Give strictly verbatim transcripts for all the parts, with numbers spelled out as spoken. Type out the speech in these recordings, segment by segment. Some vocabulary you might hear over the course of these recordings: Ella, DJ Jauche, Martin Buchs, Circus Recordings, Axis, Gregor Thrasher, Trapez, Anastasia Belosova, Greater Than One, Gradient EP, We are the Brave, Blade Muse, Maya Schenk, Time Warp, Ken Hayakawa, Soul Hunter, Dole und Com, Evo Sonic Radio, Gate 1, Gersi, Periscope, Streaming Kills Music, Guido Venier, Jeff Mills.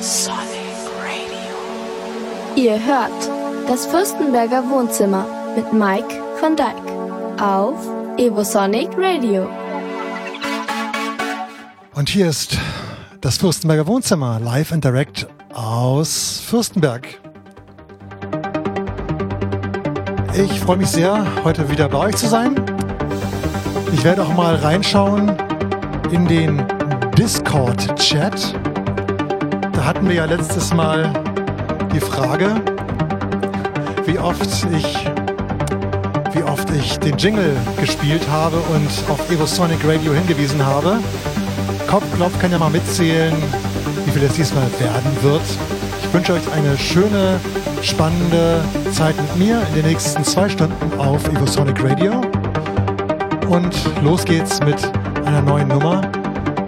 Evo Sonic Radio. Ihr hört das Fürstenberger Wohnzimmer mit Mike van Dyk auf Evo Sonic Radio. Und hier ist das Fürstenberger Wohnzimmer, live and direct aus Fürstenberg. Ich freue mich sehr, heute wieder bei euch zu sein. Ich werde auch mal reinschauen in den Discord-Chat. Da hatten wir ja letztes Mal die Frage, wie oft ich, wie oft ich den Jingle gespielt habe und auf Evo Sonic Radio hingewiesen habe. Kopfklopf kann ja mal mitzählen, wie viel es diesmal werden wird. Ich wünsche euch eine schöne, spannende Zeit mit mir in den nächsten zwei Stunden auf EvoSonic Radio. Und los geht's mit einer neuen Nummer,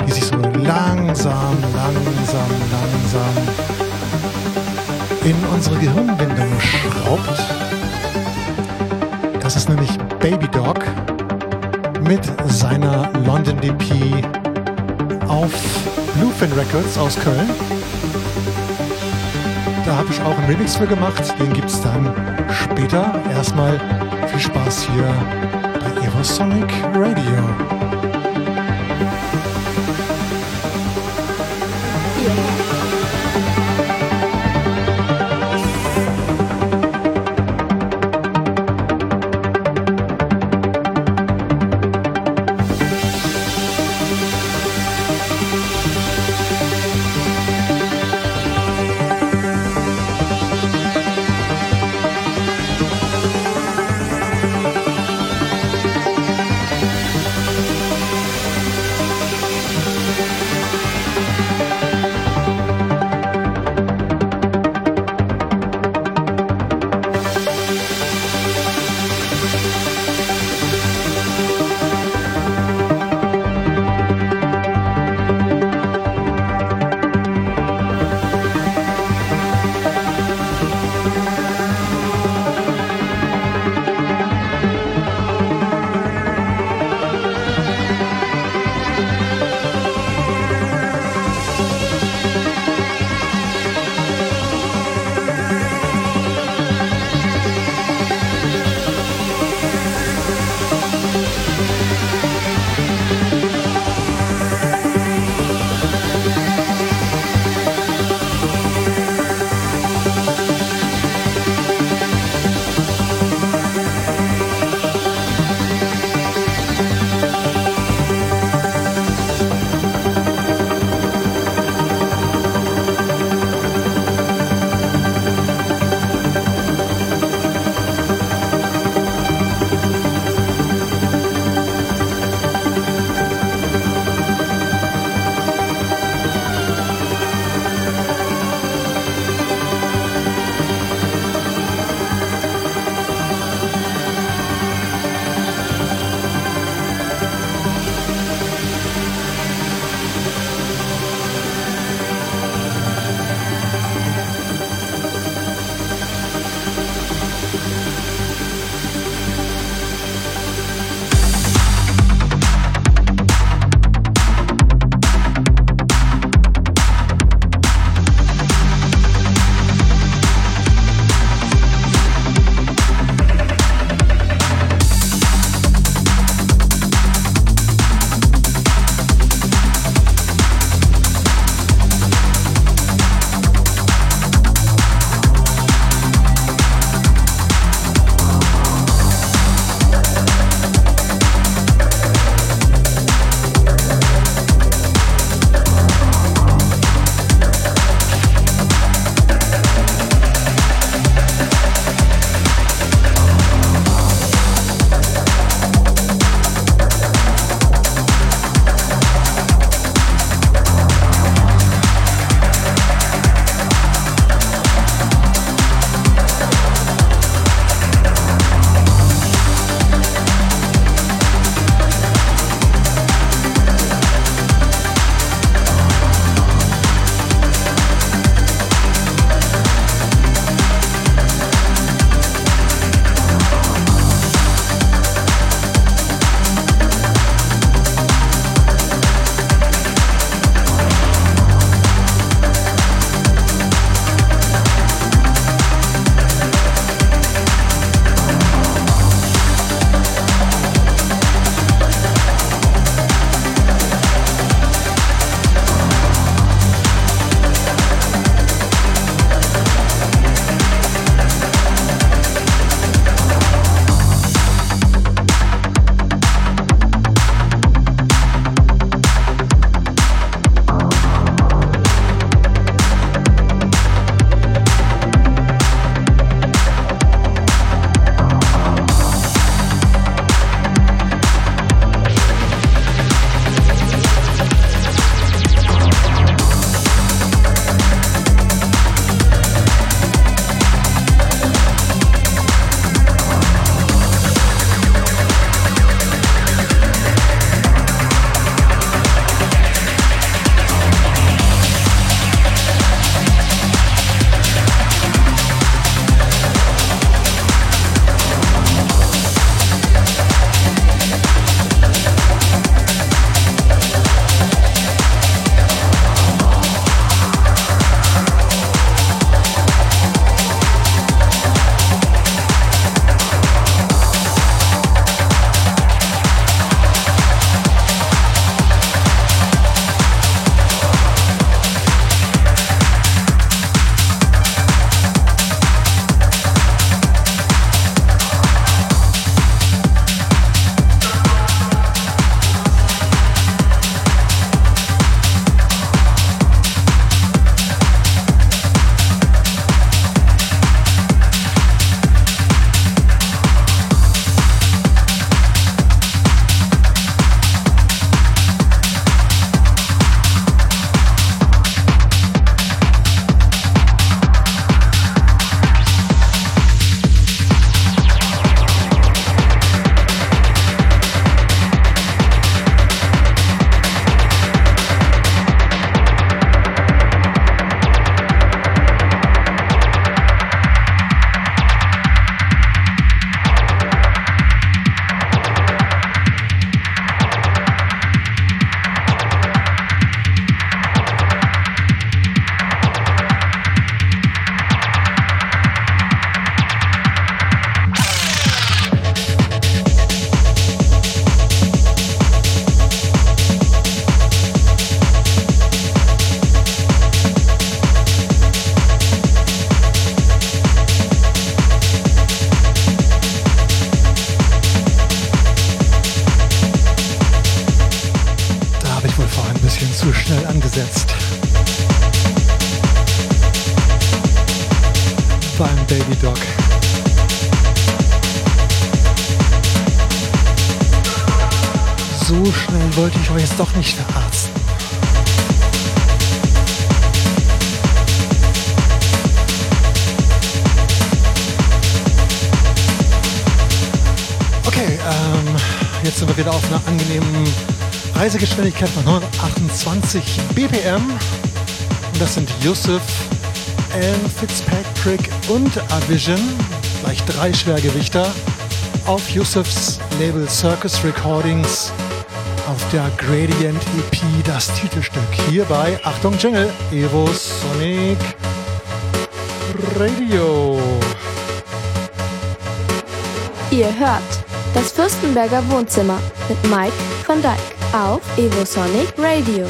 die sich so langsam, langsam, langsam in unsere Gehirnwindung schraubt. Das ist nämlich Baby Dog mit seiner London E P auf Bluefin Records aus Köln. Da habe ich auch einen Remix für gemacht, den gibt es dann später. Erstmal viel Spaß hier bei Evo Sonic Radio. time, Baby Dog. So schnell wollte ich euch jetzt doch nicht verarzten. Okay, ähm, jetzt sind wir wieder auf einer angenehmen Reisegeschwindigkeit von hundertachtundzwanzig B P M. Und das sind Yusuf Alan Fitzpatrick und Avision, gleich drei Schwergewichter, auf Yusufs Label Circus Recordings auf der Gradient E P das Titelstück. Hierbei, Achtung Jingle, Evo Sonic Radio. Ihr hört das Fürstenberger Wohnzimmer mit Mike van Dyk auf Evo Sonic Radio.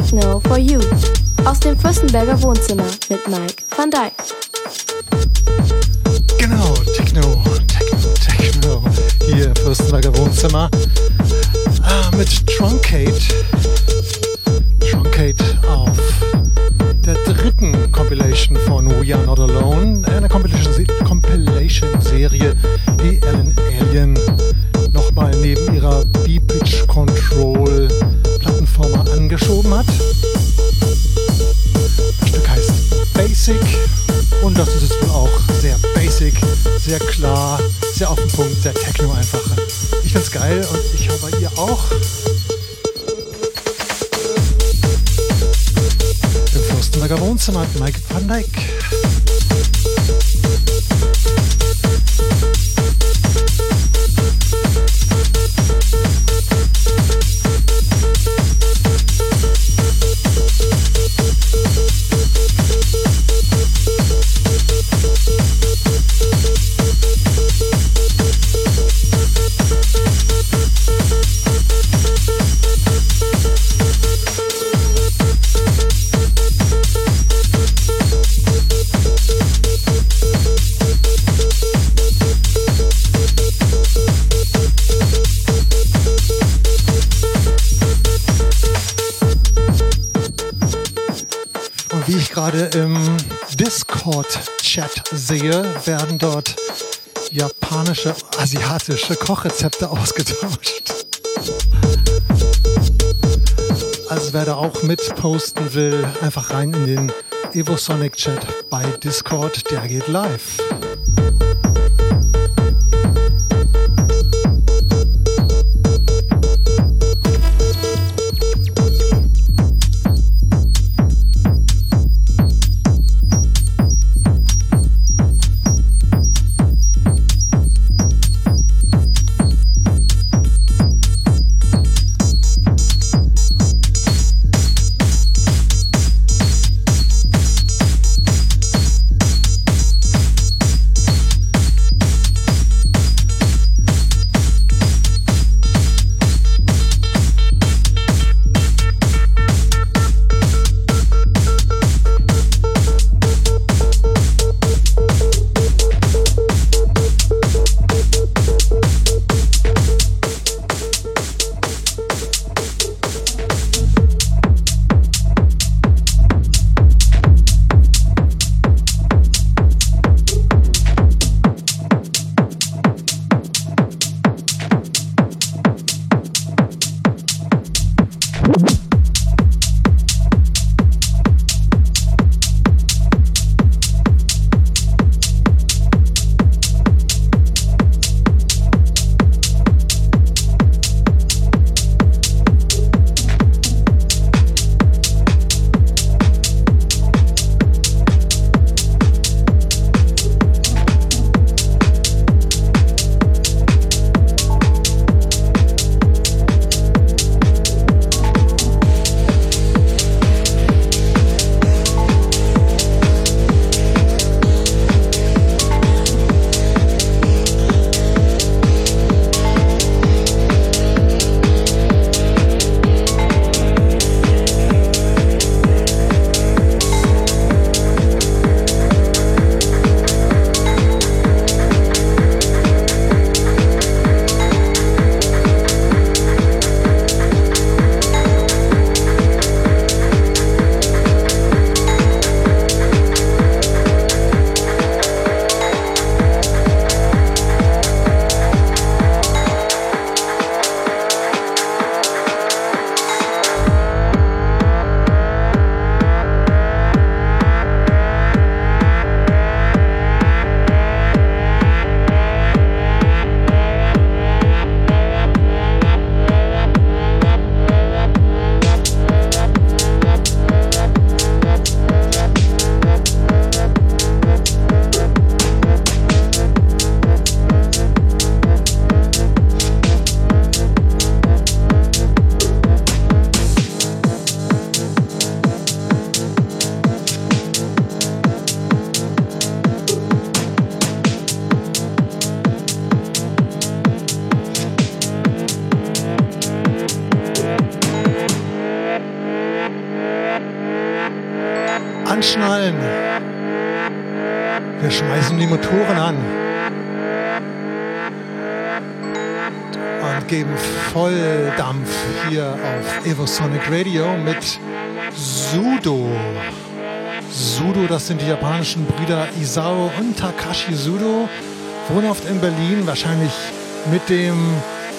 Techno for You aus dem Fürstenberger Wohnzimmer mit Mike van Dyk. Genau, Techno, Techno, Techno hier Fürstenberger Wohnzimmer ah, mit Truncate. Truncate auf der dritten Compilation von We Are Not Alone, einer Compilation-Serie, die Ellen Alien nochmal neben ihrer B-Pitch-Control Plattenformer angeschoben hat. Das Stück heißt Basic und das ist es wohl auch sehr basic, sehr klar, sehr auf den Punkt, sehr techno einfach. Ich find's geil und ich hoffe ihr auch. Im Fürstenberger Wohnzimmer hat Mike van Dyk. Gerade im Discord-Chat sehe, werden dort japanische, asiatische Kochrezepte ausgetauscht. Also wer da auch mit posten will, einfach rein in den Evo Sonic Chat bei Discord, der geht live. anschnallen. Wir schmeißen die Motoren an und geben voll Dampf hier auf Evo Sonic Radio mit Sudo. Sudo, das sind die japanischen Brüder Isao und Takashi Sudo, wohnhaft in Berlin, wahrscheinlich mit dem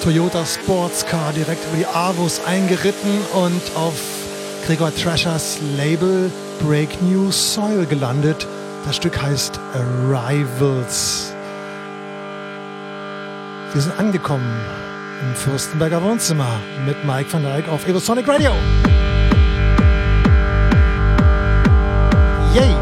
Toyota Sportscar direkt über die Avus eingeritten und auf Gregor Thrashers Label Break New Soil gelandet. Das Stück heißt Arrivals. Wir sind angekommen im Fürstenberger Wohnzimmer mit Mike van Dyk auf Evo Sonic Radio. Yay!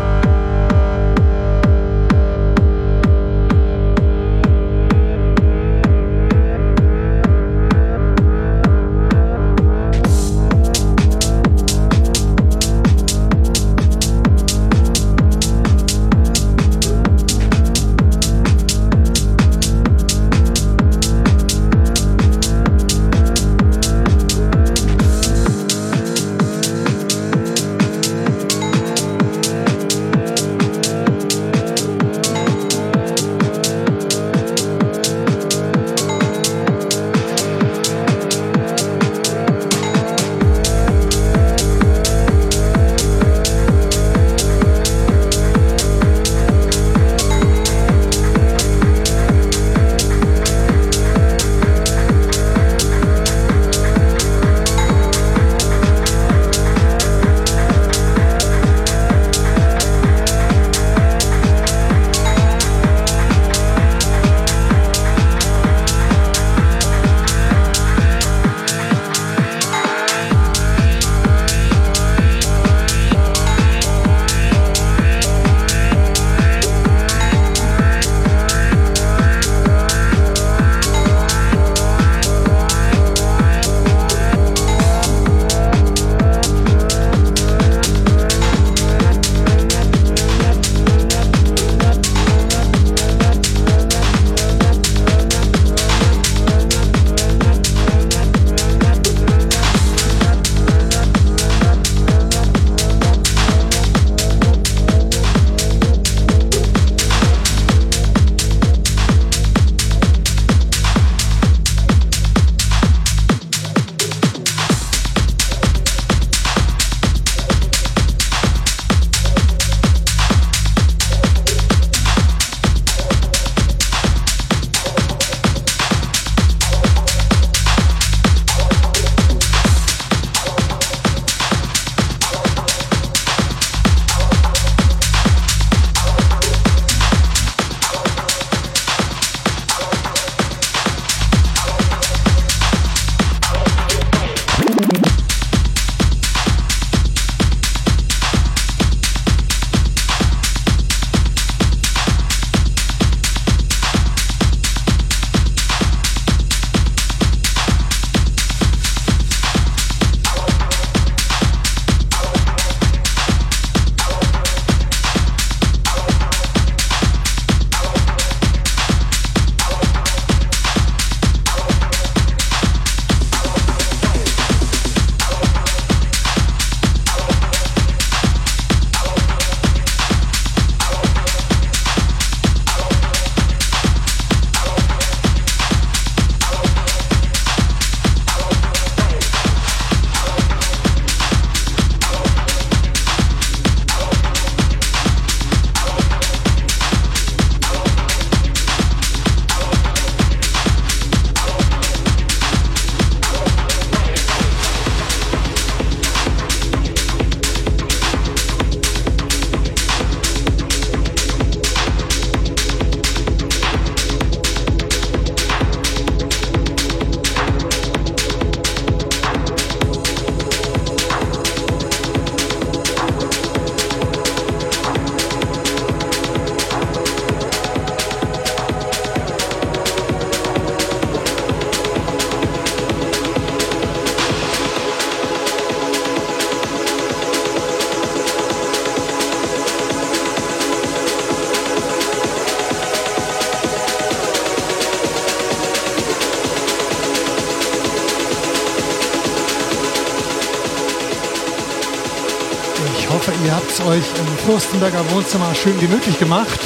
Ich hoffe, ihr habt es euch im Fürstenberger Wohnzimmer schön gemütlich gemacht.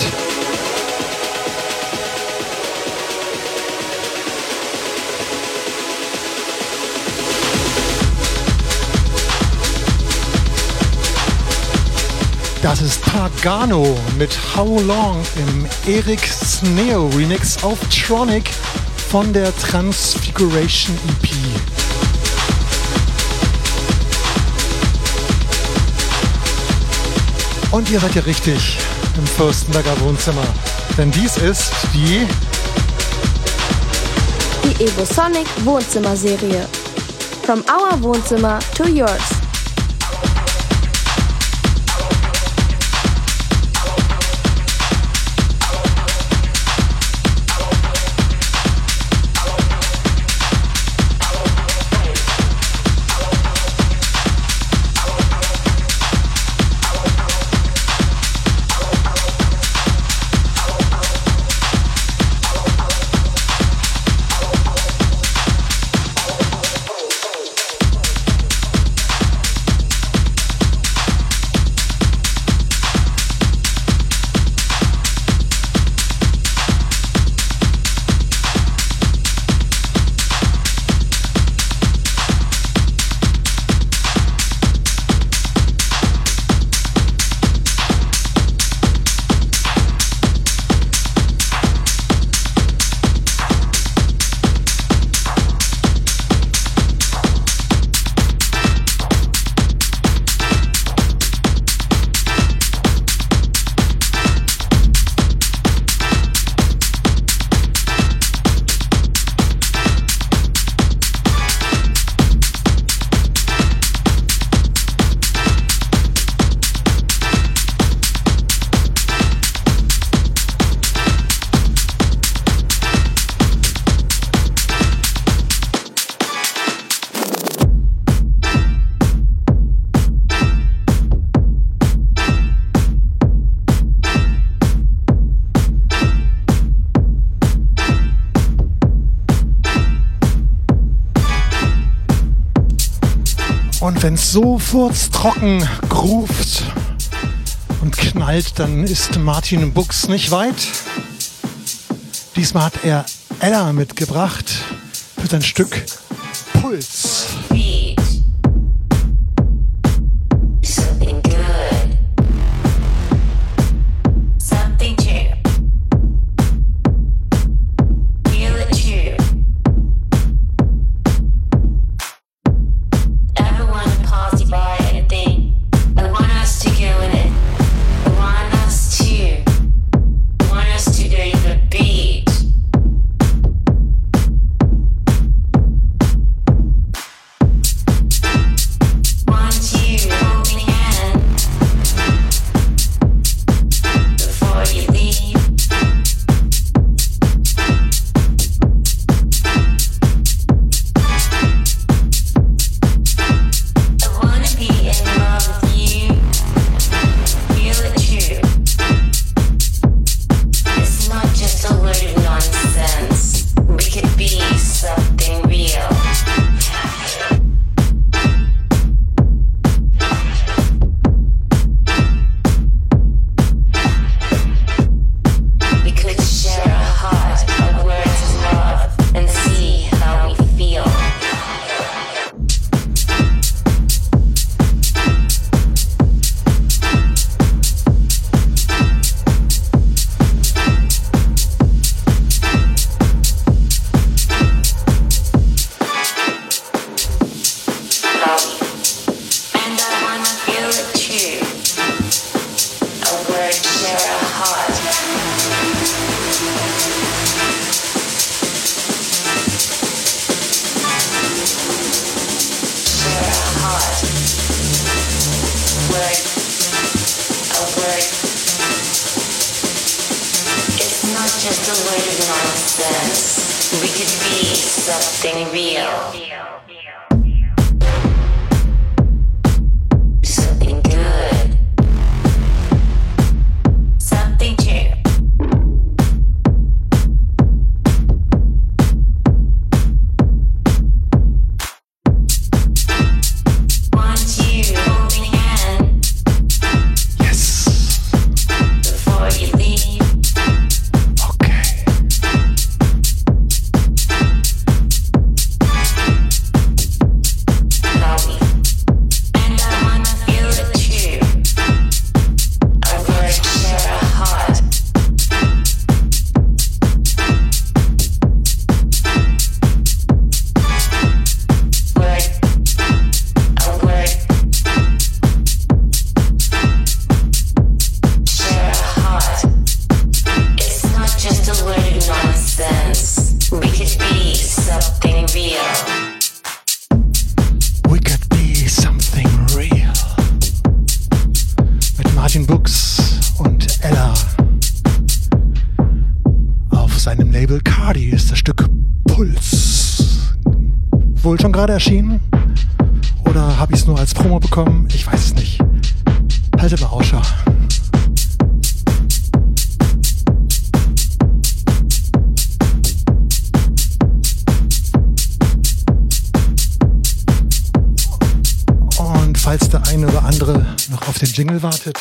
Das ist Pagano mit How Long im Eric Sneo Remix auf Tronic von der Transfiguration E P. Und ihr seid ja richtig im Fürstenberger Wohnzimmer, denn dies ist die die Evo Sonic Wohnzimmer Serie. From our Wohnzimmer to yours. Wenn es so furztrocken groovt und knallt, dann ist Martin Buchs nicht weit. Diesmal hat er Ella mitgebracht für sein Stück Puls. Label Cardi ist das Stück Puls. Wohl schon gerade erschienen? Oder habe ich es nur als Promo bekommen? Ich weiß es nicht. Haltet mal Ausschau. Und falls der eine oder andere noch auf den Jingle wartet,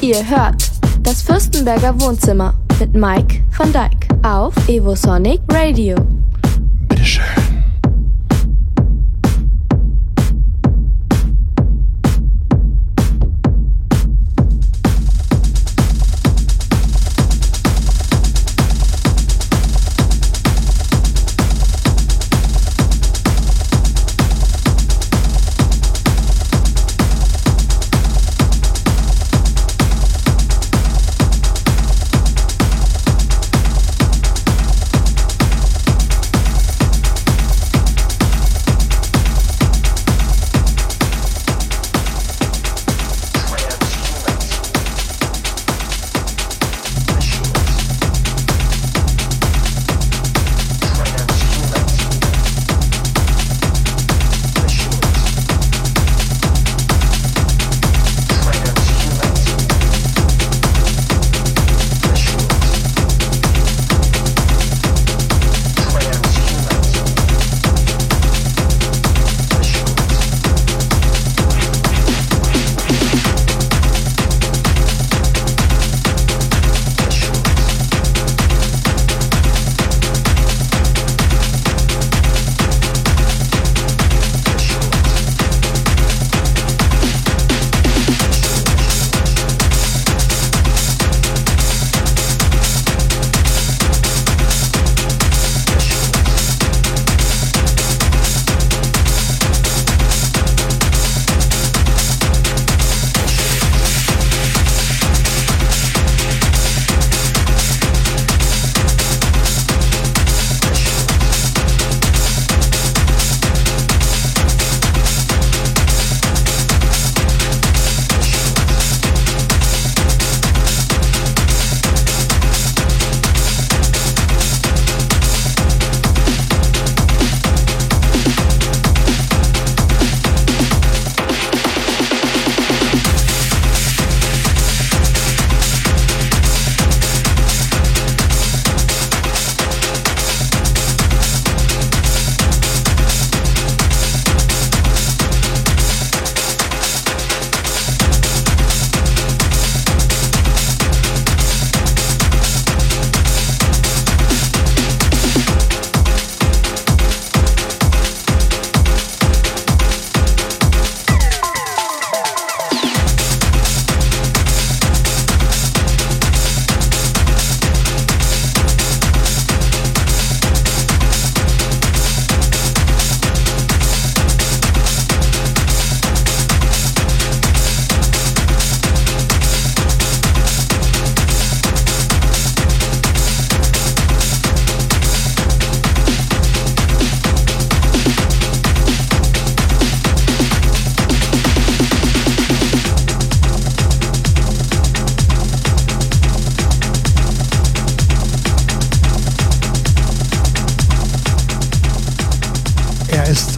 ihr hört das Fürstenberger Wohnzimmer mit Mike van Dyk auf Evo Sonic Radio. Bitteschön.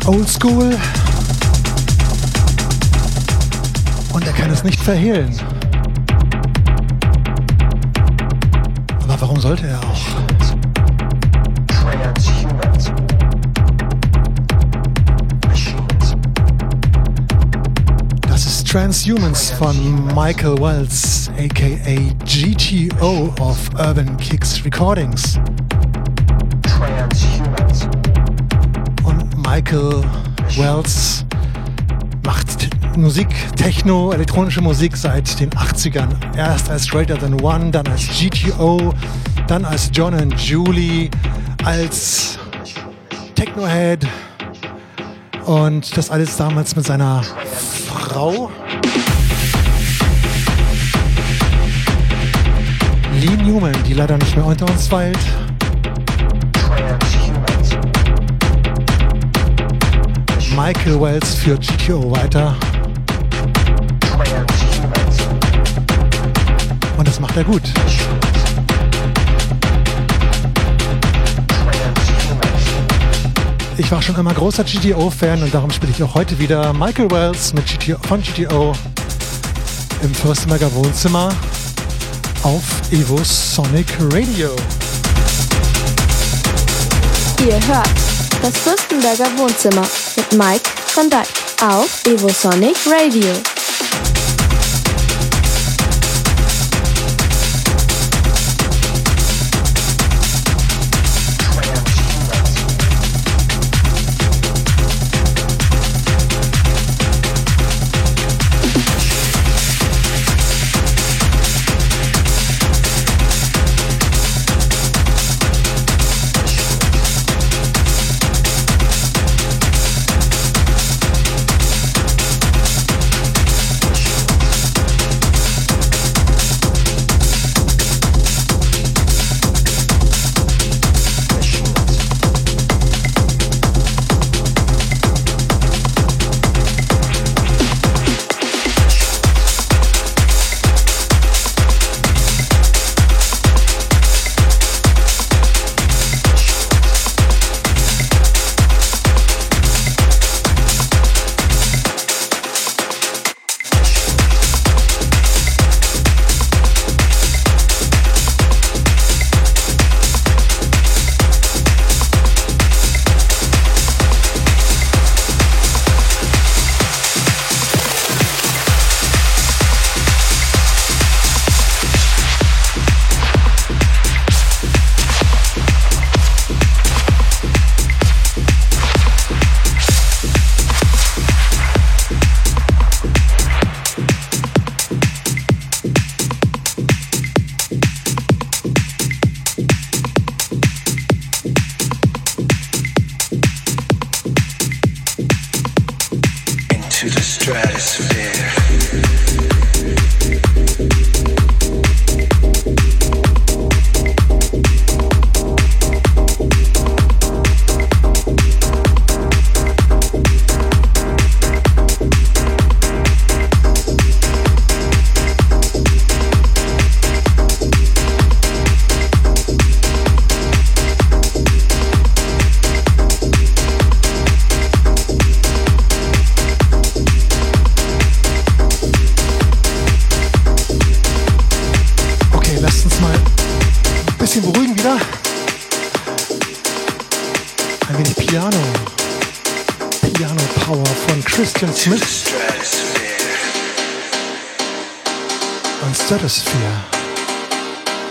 Oldschool und er kann es nicht verhehlen. Aber warum sollte er auch? Das ist Transhumans von Michael Wells, aka G T O of Urban Kicks Recordings. Michael Wells macht Musik, Techno, elektronische Musik seit den achtzigern. Erst als Greater Than One, dann als G T O, dann als John and Julie, als Technohead und das alles damals mit seiner Frau Lee Newman, die leider nicht mehr unter uns weilt. Michael Wells für G T O weiter. Und das macht er gut. Ich war schon immer großer G T O-Fan und darum spiele ich auch heute wieder Michael Wells mit G T O, von G T O im Fürstenberger Wohnzimmer auf Evo Sonic Radio. Ihr hört das Fürstenberger Wohnzimmer mit Mike van Dyk auf Evo Sonic Radio.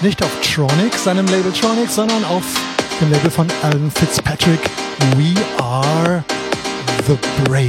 Nicht auf Tronic, seinem Label Tronic, sondern auf dem Label von Alan Fitzpatrick. We are the Brave.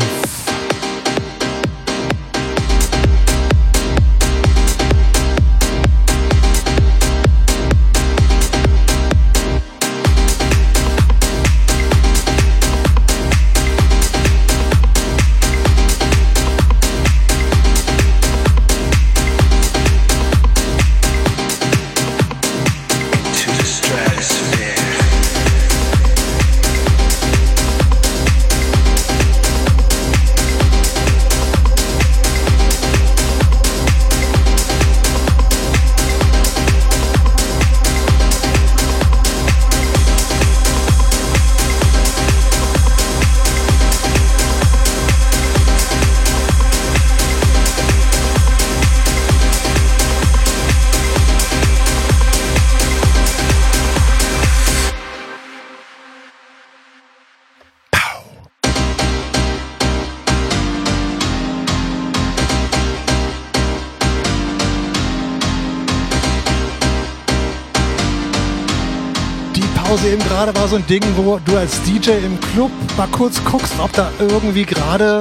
Eben gerade war so ein Ding, wo du als D J im Club mal kurz guckst, ob da irgendwie gerade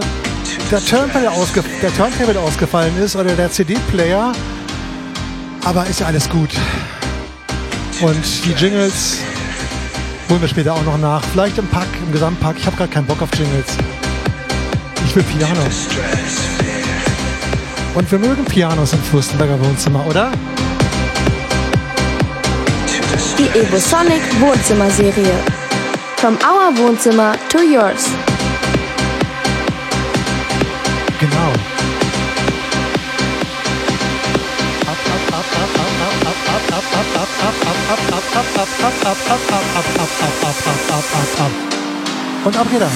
der Turntable ausge- der Turntable ausgefallen ist oder der C D-Player. Aber ist ja alles gut. Und die Jingles holen wir später auch noch nach. Vielleicht im Pack, im Gesamtpack. Ich habe gerade keinen Bock auf Jingles. Ich will Pianos. Und wir mögen Pianos im Fürstenberger Wohnzimmer, oder? Die EvoSonic Wohnzimmer-Serie. From our Wohnzimmer to yours. Genau. Up, up, up, up, up. up, und ab geht er.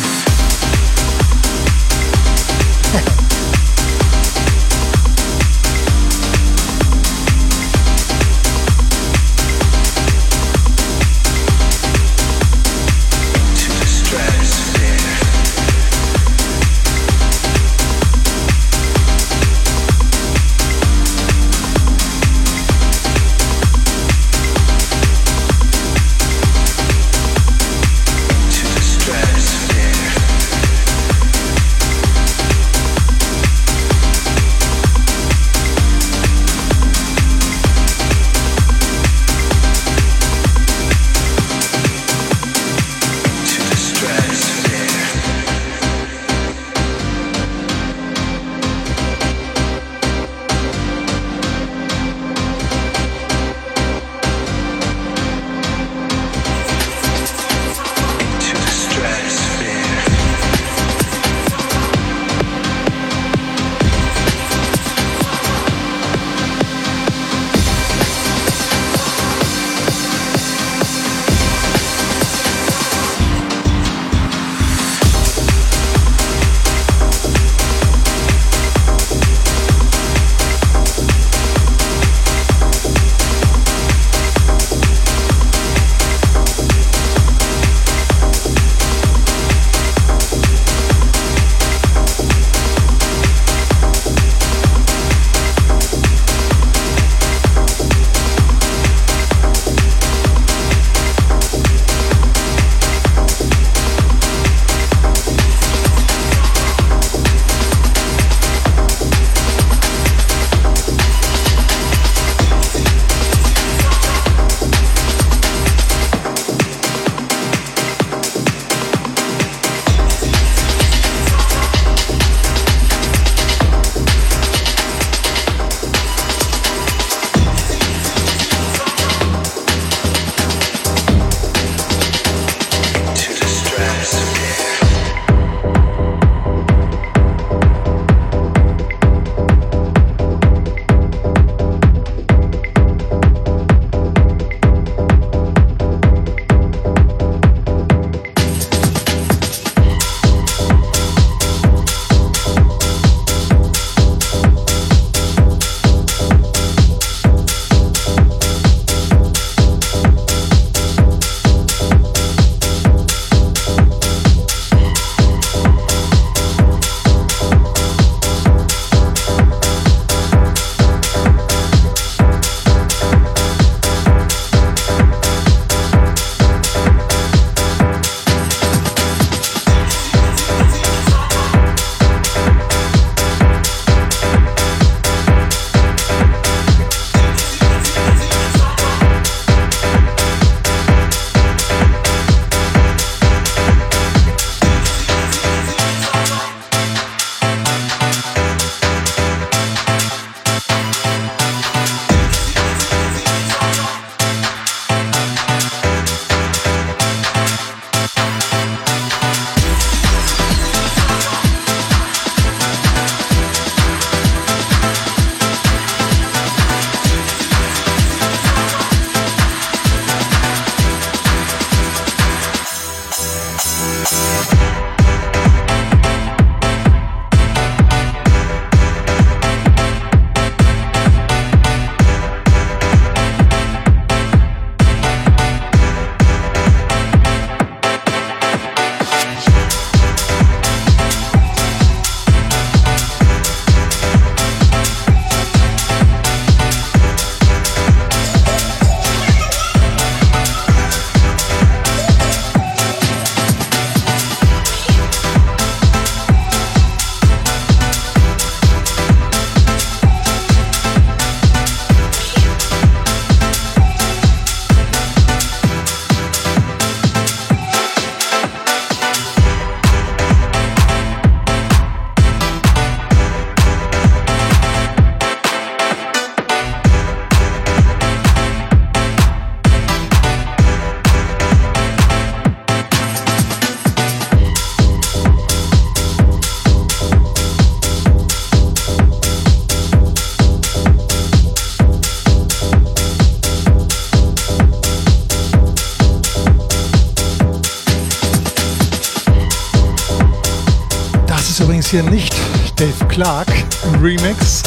hier nicht Dave Clark im Remix.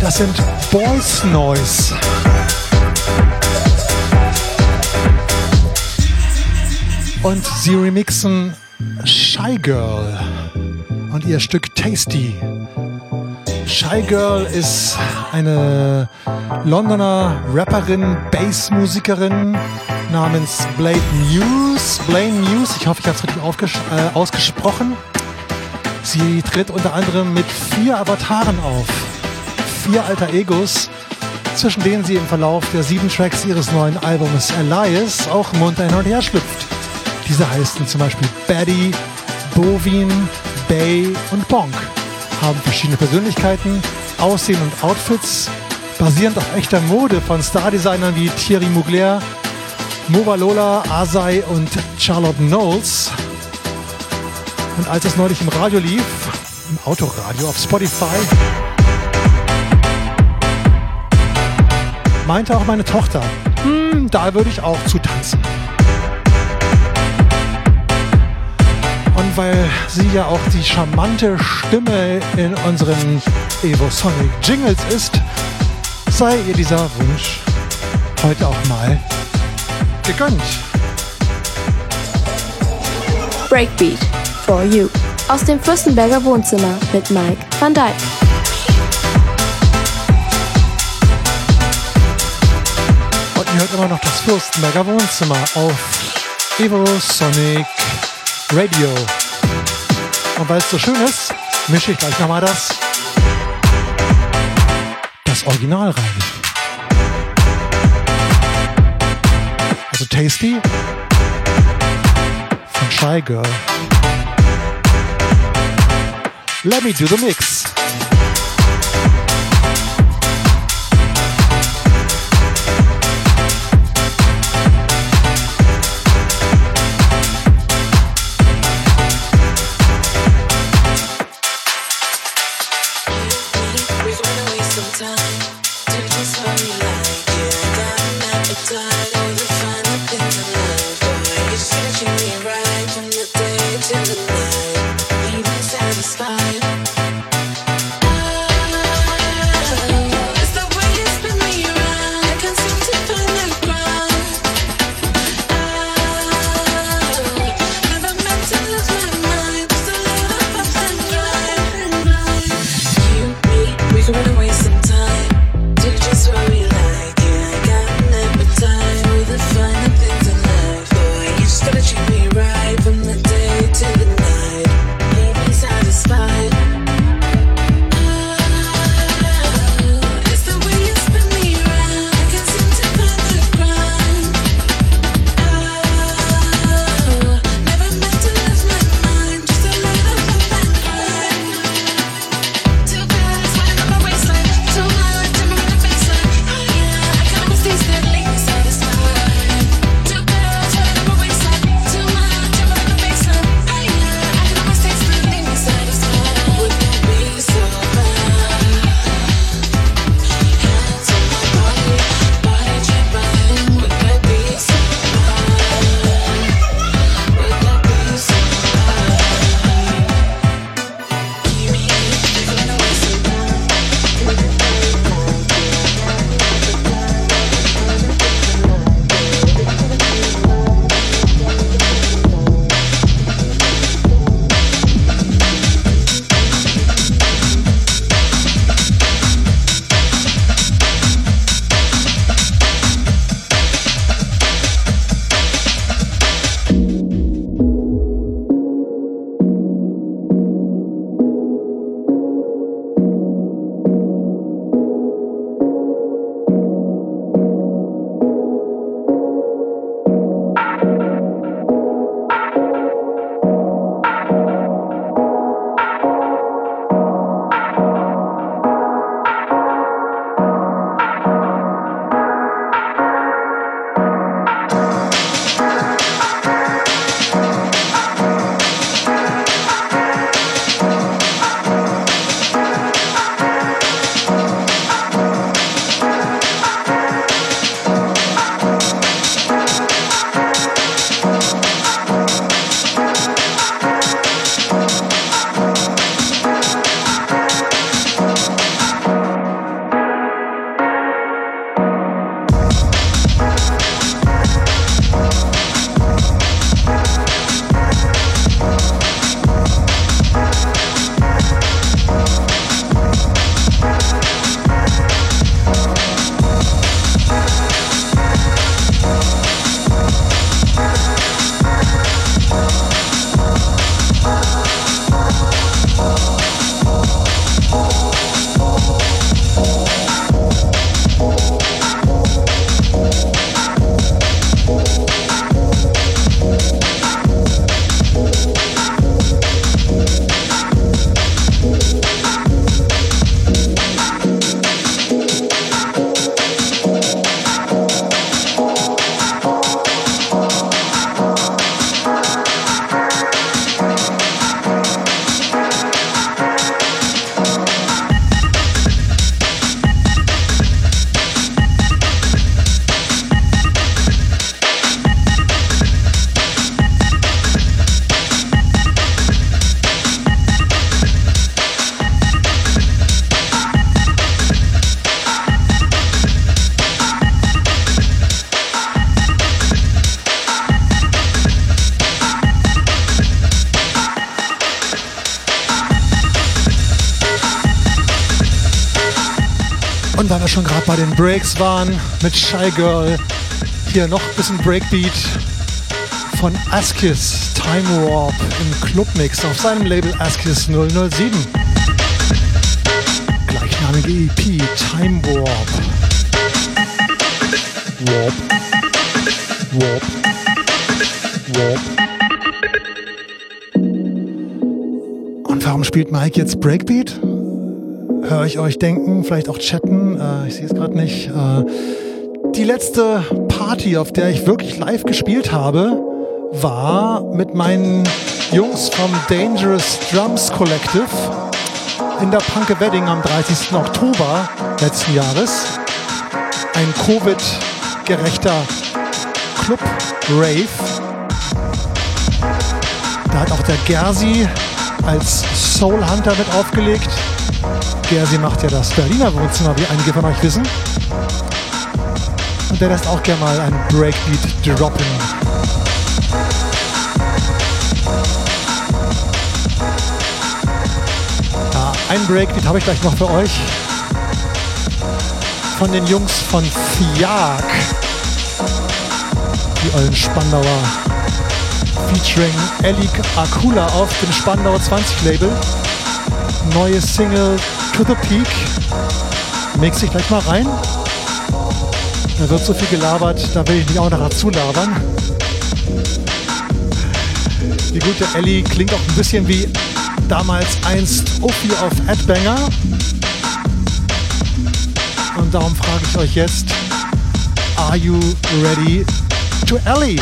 Das sind Boys Noise. Und sie remixen Shygirl und ihr Stück Tasty. Shygirl ist eine Londoner Rapperin, Bassmusikerin namens Blade Muse. Blade Muse, ich hoffe, ich habe es richtig aufges- äh, ausgesprochen. Sie tritt unter anderem mit vier Avataren auf. Vier Alter Egos, zwischen denen sie im Verlauf der sieben Tracks ihres neuen Albums Elias auch munter hin und her schlüpft. Diese heißen zum Beispiel Betty, Bovin, Bay und Bonk. Haben verschiedene Persönlichkeiten, Aussehen und Outfits, basierend auf echter Mode von Star-Designern wie Thierry Mugler, Mova Lola, Asai und Charlotte Knowles. Und als es neulich im Radio lief, im Autoradio auf Spotify, meinte auch meine Tochter, hm, da würde ich auch zu tanzen. Und weil sie ja auch die charmante Stimme in unseren EvoSonic Jingles ist, sei ihr dieser Wunsch heute auch mal gegönnt. Breakbeat for you aus dem Fürstenberger Wohnzimmer mit Mike van Dyk. Und ihr hört immer noch das Fürstenberger Wohnzimmer auf EvoSonic Radio. Und weil es so schön ist, mische ich gleich nochmal das, das Original rein. Also Tasty von Shygirl. Let me do the mix. Till the night, leaving satisfied. wir schon gerade bei den Breaks waren, mit Shygirl hier noch ein bisschen Breakbeat von Axis, Time Warp im Clubmix auf seinem Label Axis null null sieben. Gleichnamige E P, Time Warp. Warp. Warp. Warp. Und warum spielt Mike jetzt Breakbeat? Höre ich euch denken, vielleicht auch chatten, äh, ich sehe es gerade nicht. Äh, die letzte Party, auf der ich wirklich live gespielt habe, war mit meinen Jungs vom Dangerous Drums Collective in der Punke Wedding am dreißigsten Oktober letzten Jahres. Ein Covid-gerechter Club-Rave. Da hat auch der Gersi als Soul Hunter mit aufgelegt. Gersi macht ja das Berliner Wohnzimmer, wie einige von euch wissen. Und der lässt auch gerne mal einen Breakbeat droppen. Ja, einen Breakbeat habe ich gleich noch für euch. Von den Jungs von Fiag. Die ollen Spandauer. Featuring Elik Akula auf dem Spandau zwanzig Label. Neue Single To The Peak. Mix ich gleich mal rein. Da wird so viel gelabert, da will ich nicht auch nachher zulabern. Die gute Ellie klingt auch ein bisschen wie damals einst Uffi auf Adbanger. Und darum frage ich euch jetzt, are you ready to Ellie?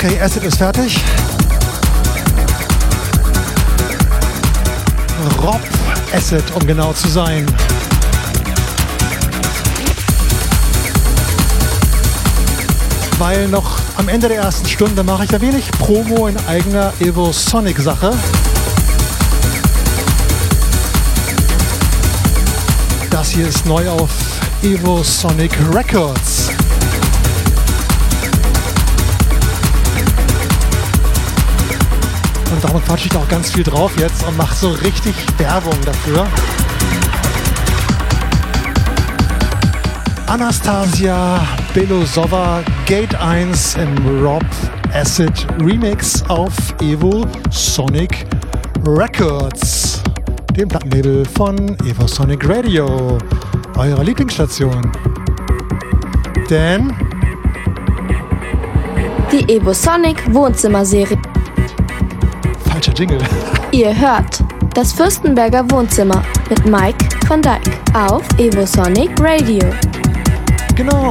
Okay, Acid ist fertig. Rob Acid, um genau zu sein. Weil noch am Ende der ersten Stunde mache ich ein wenig Promo in eigener Evo Sonic Sache. Das hier ist neu auf Evo Sonic Records. Und darum quatsche ich auch ganz viel drauf jetzt und mache so richtig Werbung dafür. Anastasia Belosova, Gate eins im Rob Acid Remix auf Evo Sonic Records, dem Plattenlabel von Evo Sonic Radio, eurer Lieblingsstation. Denn die Evo Sonic Wohnzimmer-Serie. Falscher Jingle. Ihr hört das Fürstenberger Wohnzimmer mit Mike van Dyk auf Evo Sonic Radio. Genau.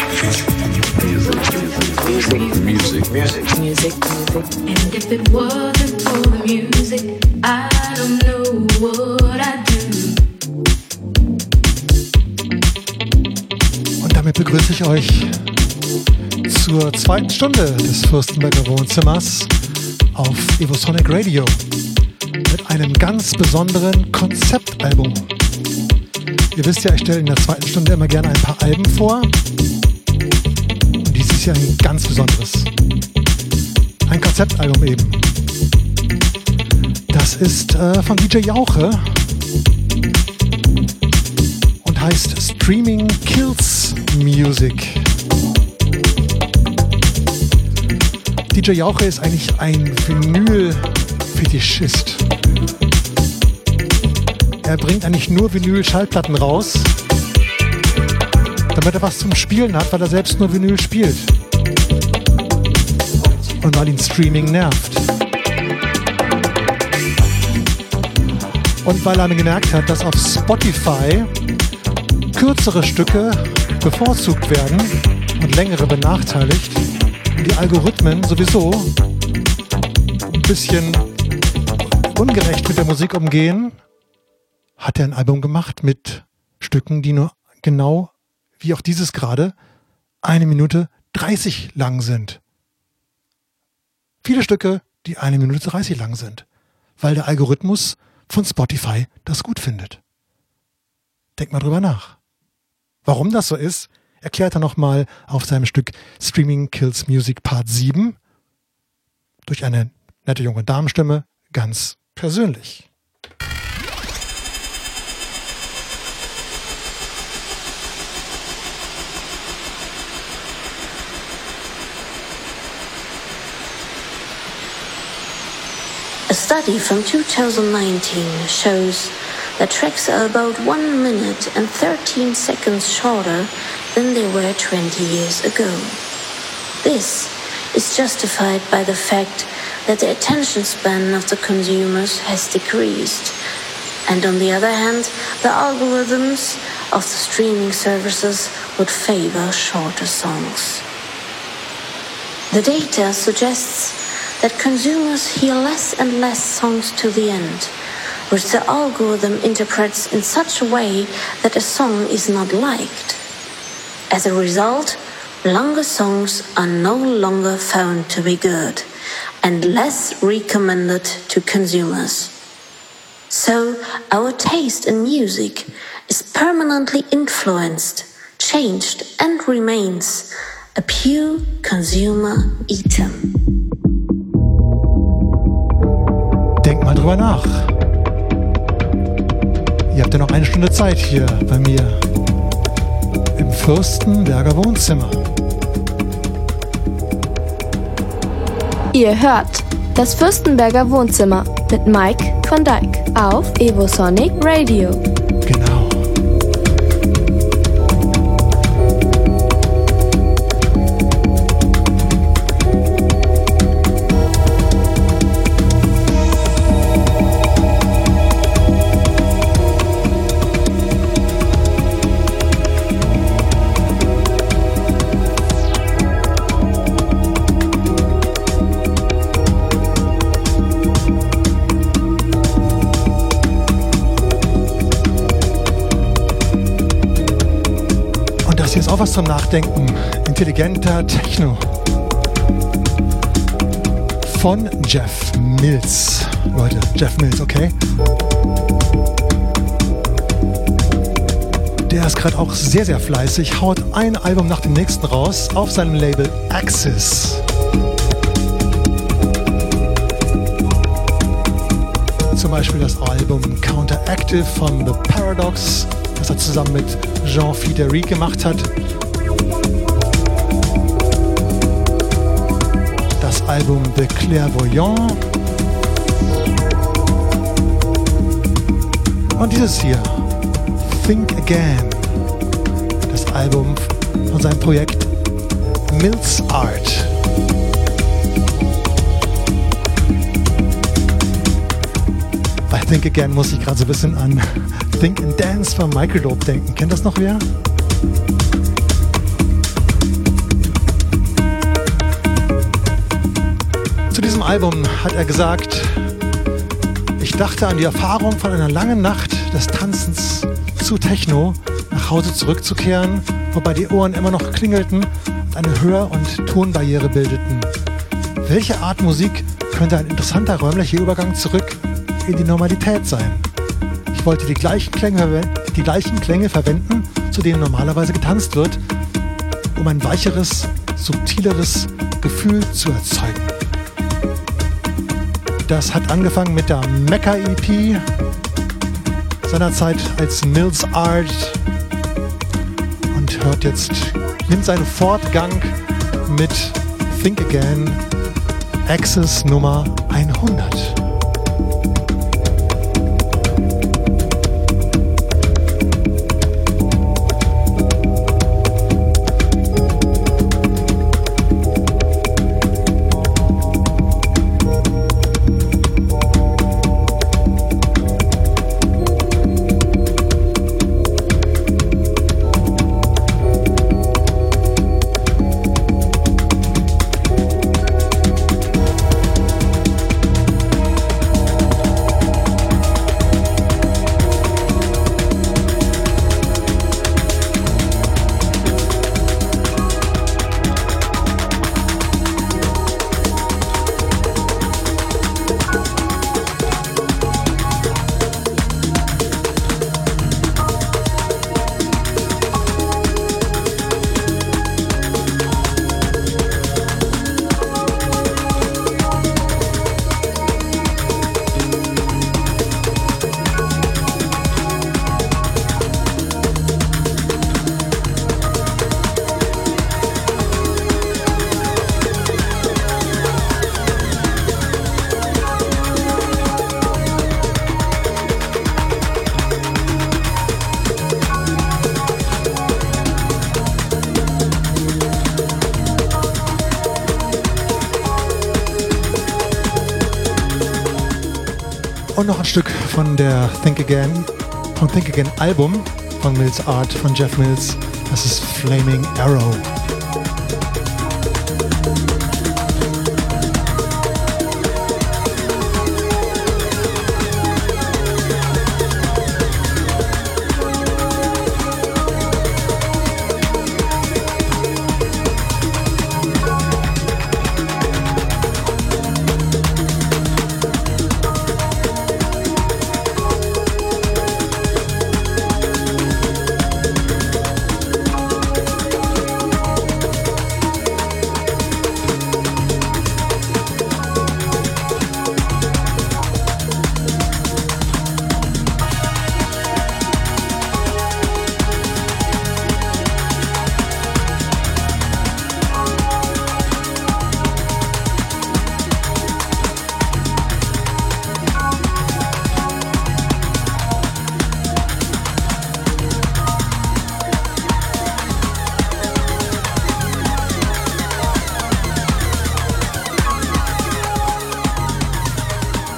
Stunde des Fürstenberger Wohnzimmers auf Evo Sonic Radio mit einem ganz besonderen Konzeptalbum. Ihr wisst ja, ich stelle in der zweiten Stunde immer gerne ein paar Alben vor. Und dies ist ja ein ganz besonderes. Ein Konzeptalbum eben. Das ist äh, von D J Jauche und heißt Streaming Kills Music. D J Jauche ist eigentlich ein Vinyl-Fetischist. Er bringt eigentlich nur Vinyl-Schallplatten raus. damit er was zum Spielen hat, weil er selbst nur Vinyl spielt. Und weil ihn Streaming nervt. Und weil er gemerkt hat, dass auf Spotify kürzere Stücke bevorzugt werden und längere benachteiligt. Die Algorithmen sowieso ein bisschen ungerecht mit der Musik umgehen, hat er ein Album gemacht mit Stücken, die nur genau, wie auch dieses gerade, eine Minute dreißig lang sind. Viele Stücke, die eine Minute dreißig lang sind, weil der Algorithmus von Spotify das gut findet. Denk mal drüber nach. Warum das so ist, erklärt er nochmal auf seinem Stück Streaming Kills Music Part sieben durch eine nette junge Damenstimme ganz persönlich. A study from two thousand nineteen shows that tracks are about one minute and thirteen seconds shorter than they were twenty years ago. This is justified by the fact that the attention span of the consumers has decreased, and on the other hand, the algorithms of the streaming services would favor shorter songs. The data suggests that consumers hear less and less songs to the end, which the algorithm interprets in such a way that a song is not liked. As a result, longer songs are no longer found to be good and less recommended to consumers. So our taste in music is permanently influenced, changed, and remains a pure consumer item. Denkt mal drüber nach. Ihr habt ja noch eine Stunde Zeit hier bei mir im Fürstenberger Wohnzimmer. Ihr hört das Fürstenberger Wohnzimmer mit Mike van Dyk auf Evo Sonic Radio. Genau. Auch was zum Nachdenken. Intelligenter Techno. Von Jeff Mills. Leute, Jeff Mills, okay? Der ist gerade auch sehr, sehr fleißig. Haut ein Album nach dem nächsten raus auf seinem Label Axis. Zum Beispiel das Album Counteractive von The Paradox, das er zusammen mit Jean Fideri gemacht hat. Das Album The Clairvoyant. Und dieses hier, Think Again. Das Album von seinem Projekt Millsart. Bei Think Again muss ich gerade so ein bisschen an Think and Dance von Michael Wells denken. Kennt das noch wer? Zu diesem Album hat er gesagt, ich dachte an die Erfahrung von einer langen Nacht des Tanzens zu Techno, nach Hause zurückzukehren, wobei die Ohren immer noch klingelten und eine Hör- und Tonbarriere bildeten. Welche Art Musik könnte ein interessanter räumlicher Übergang zurück in die Normalität sein? Ich wollte die gleichen, Klänge, die gleichen Klänge verwenden, zu denen normalerweise getanzt wird, um ein weicheres, subtileres Gefühl zu erzeugen. Das hat angefangen mit der Mecca E P, seinerzeit als Millsart, und hört jetzt, nimmt seinen Fortgang mit Think Again, Axis Nummer hundert. Und noch ein Stück von der Think Again, vom Think Again Album von Millsart, von Jeff Mills. Das ist Flaming Arrow.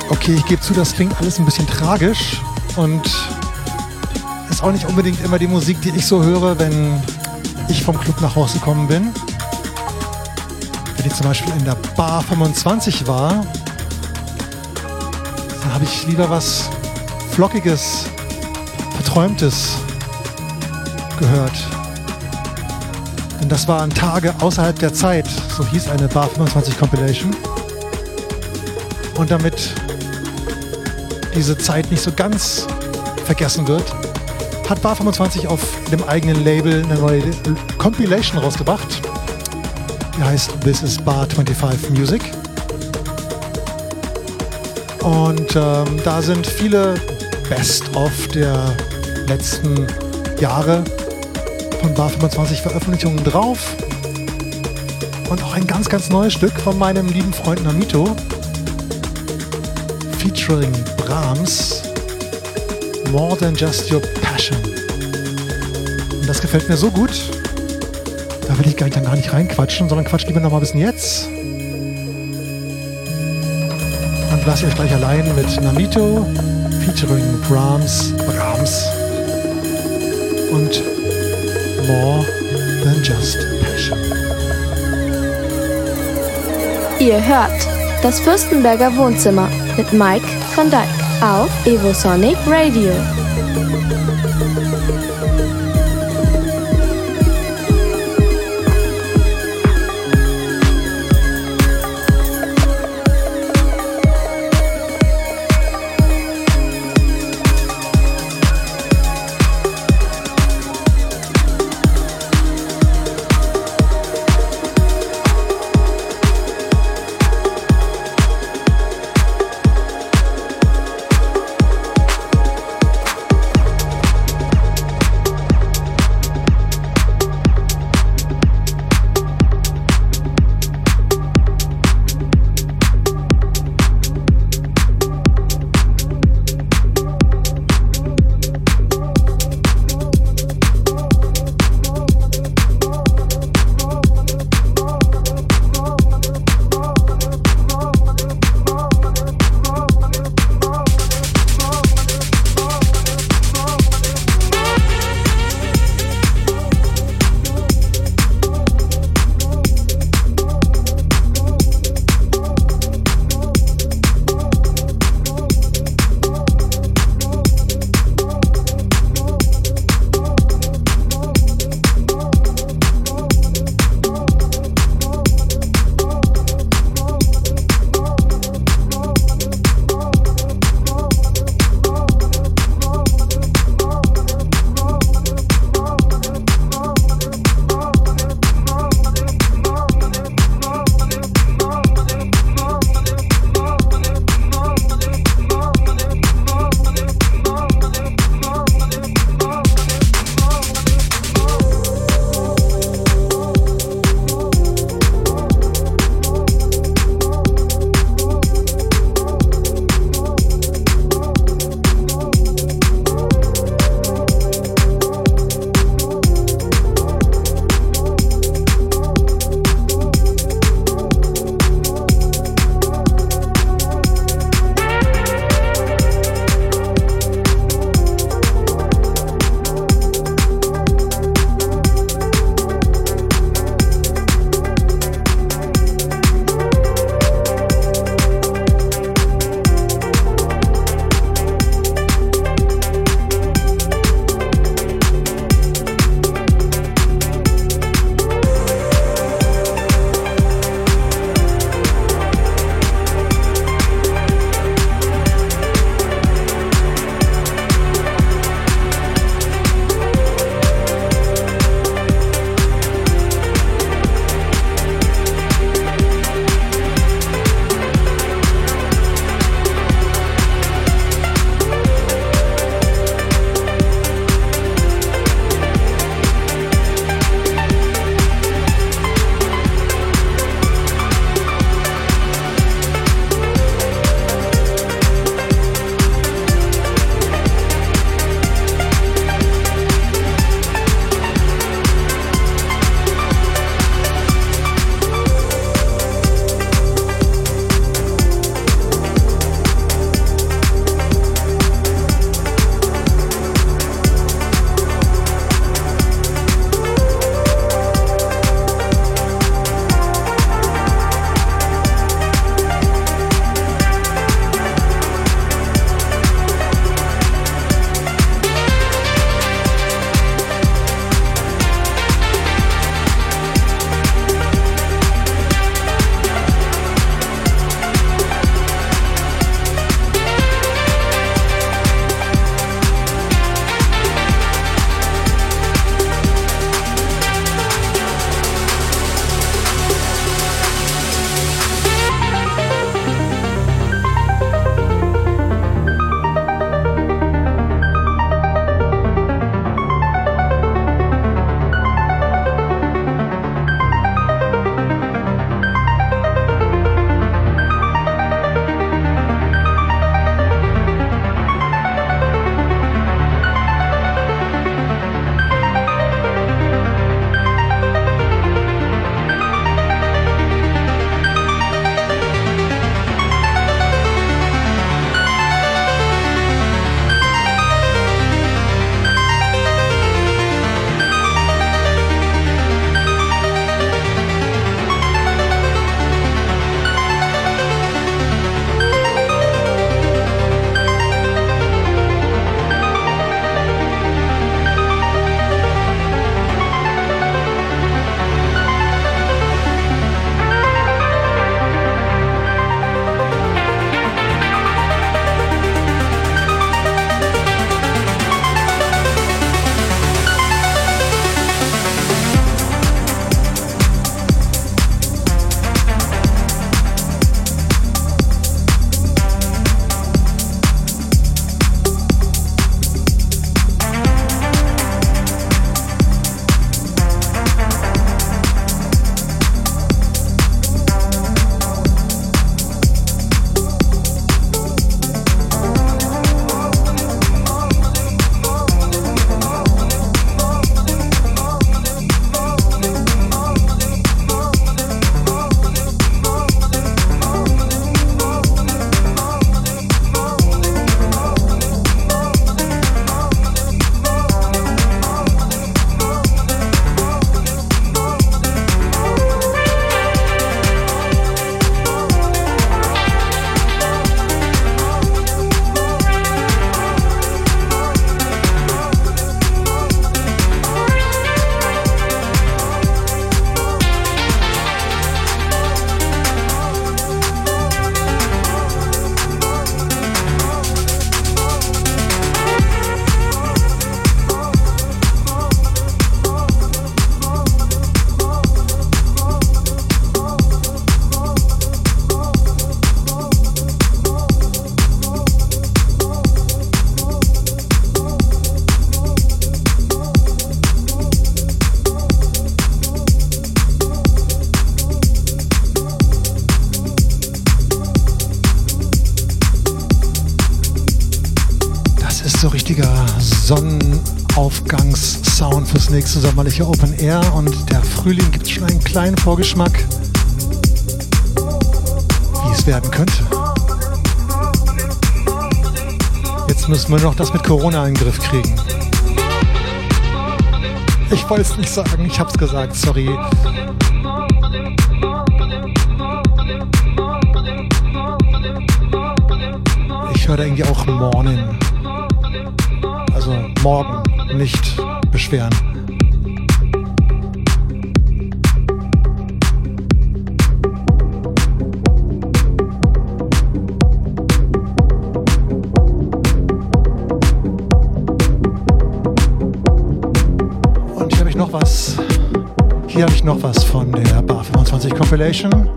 Okay, ich gebe zu, das klingt alles ein bisschen tragisch und ist auch nicht unbedingt immer die Musik, die ich so höre, wenn ich vom Club nach Hause gekommen bin. Wenn ich zum Beispiel in der Bar fünfundzwanzig war, dann habe ich lieber was Flockiges, Verträumtes gehört. Denn das waren Tage außerhalb der Zeit, so hieß eine Bar fünfundzwanzig Compilation. Und damit diese Zeit nicht so ganz vergessen wird, hat Bar fünfundzwanzig auf dem eigenen Label eine neue Compilation rausgebracht. Die heißt This is Bar fünfundzwanzig Music. Und ähm, da sind viele Best-of der letzten Jahre von Bar fünfundzwanzig Veröffentlichungen drauf. Und auch ein ganz, ganz neues Stück von meinem lieben Freund Namito. Featuring Brahms, More Than Just Your Passion. Und das gefällt mir so gut, da will ich gar nicht, dann gar nicht reinquatschen, sondern quatsch lieber noch mal ein bisschen jetzt. Und lasst euch gleich allein mit Namito, featuring Brahms, Brahms und More Than Just Passion. Ihr hört das Fürstenberger Wohnzimmer mit Mike van Dyk auf Evo Sonic Radio. so richtiger Sonnenaufgangs-Sound fürs nächste sommerliche Open Air und der Frühling gibt schon einen kleinen Vorgeschmack, wie es werden könnte. Jetzt müssen wir noch das mit Corona in den Griff kriegen. Ich wollte es nicht sagen, ich hab's gesagt, sorry. Ich höre da irgendwie auch Morning. Also morgen, nicht beschweren. Und hier habe ich noch was. Hier habe ich noch was von der Bar fünfundzwanzig Compilation.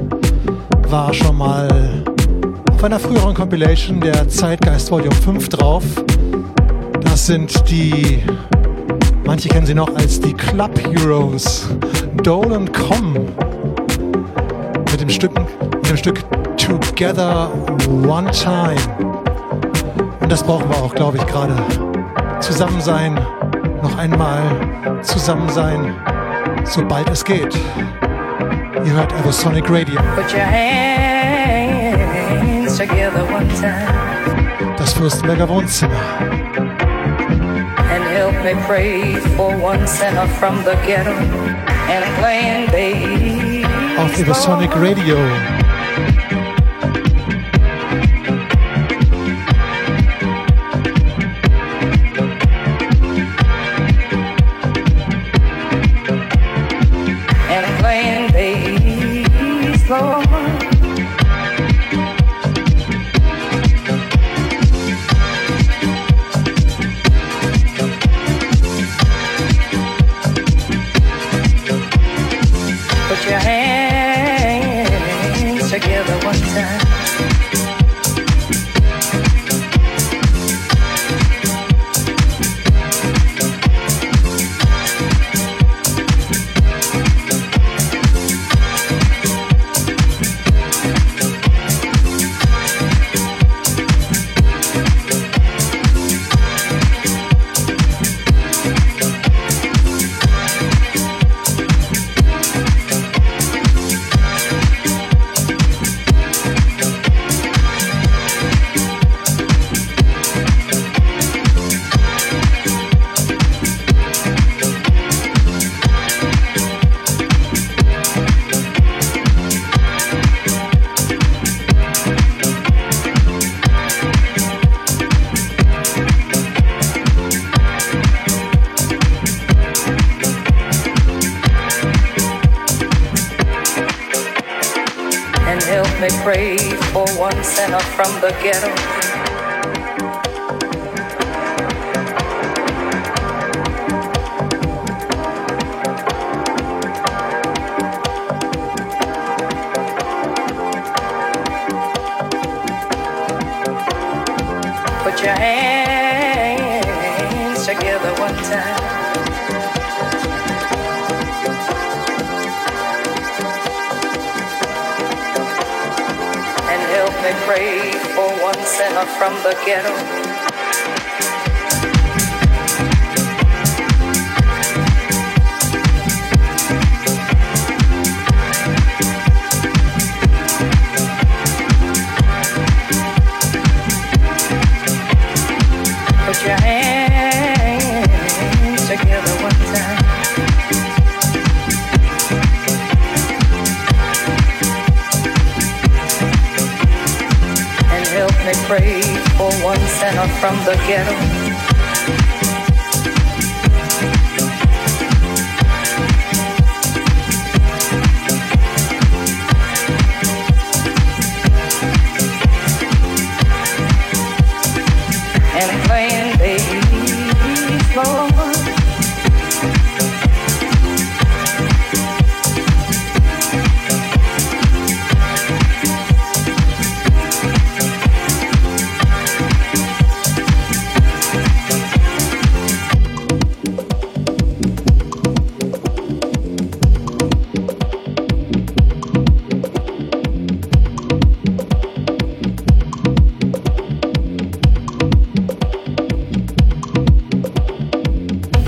War schon mal auf einer früheren Compilation der Zeitgeist Volume fünf drauf. Das sind die, manche kennen sie noch als die Club Heroes, Dole und Com. Mit dem Stück, mit dem Stück Together One Time. Und das brauchen wir auch, glaube ich, gerade. Zusammen sein, noch einmal zusammen sein, sobald es geht. Ihr hört Evo Sonic Radio. Put your hands together one time. Das Fürstenberger Wohnzimmer. Help me pray for one sinner from the ghetto and playing bass on Evo Sonic Radio. And playing bass, Lord. From the ghetto put your hands together one time. They pray for one sinner from the ghetto. Put your hands together one time. They pray for one sinner from the ghetto. And playing bass, Lord.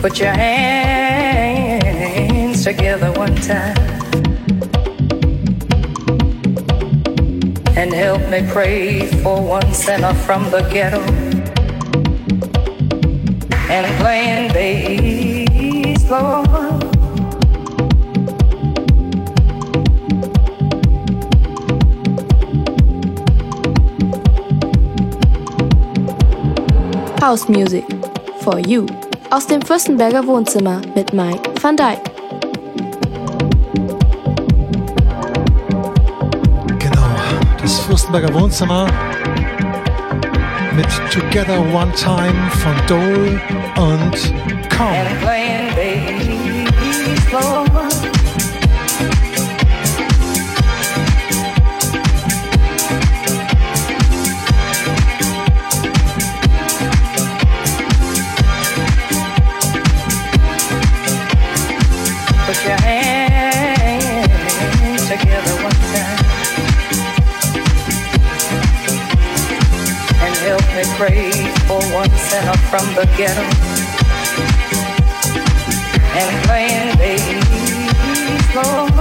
Put your hands together one time and help me pray for one sinner from the ghetto and playing bass, Lord. House Music for you aus dem Fürstenberger Wohnzimmer mit Mike van Dyk. Das Fürstenberger Wohnzimmer mit Together One Time von Dole und Com. Pray for one sinner from the ghetto and playing bass, Lord.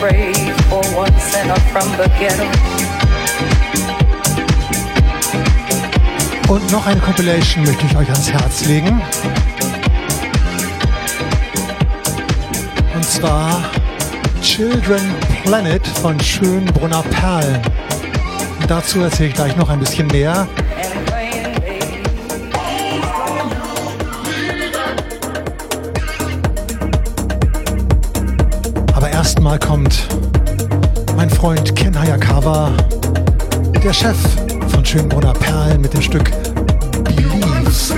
Pray for one sinner from the ghetto. Und noch eine Compilation möchte ich euch ans Herz legen. Und zwar Children Planet von Schönbrunner Perlen. Und dazu erzähle ich gleich noch ein bisschen mehr. Mal kommt mein Freund Ken Hayakawa, der Chef von Schönbrunner Perlen mit dem Stück Beliefs.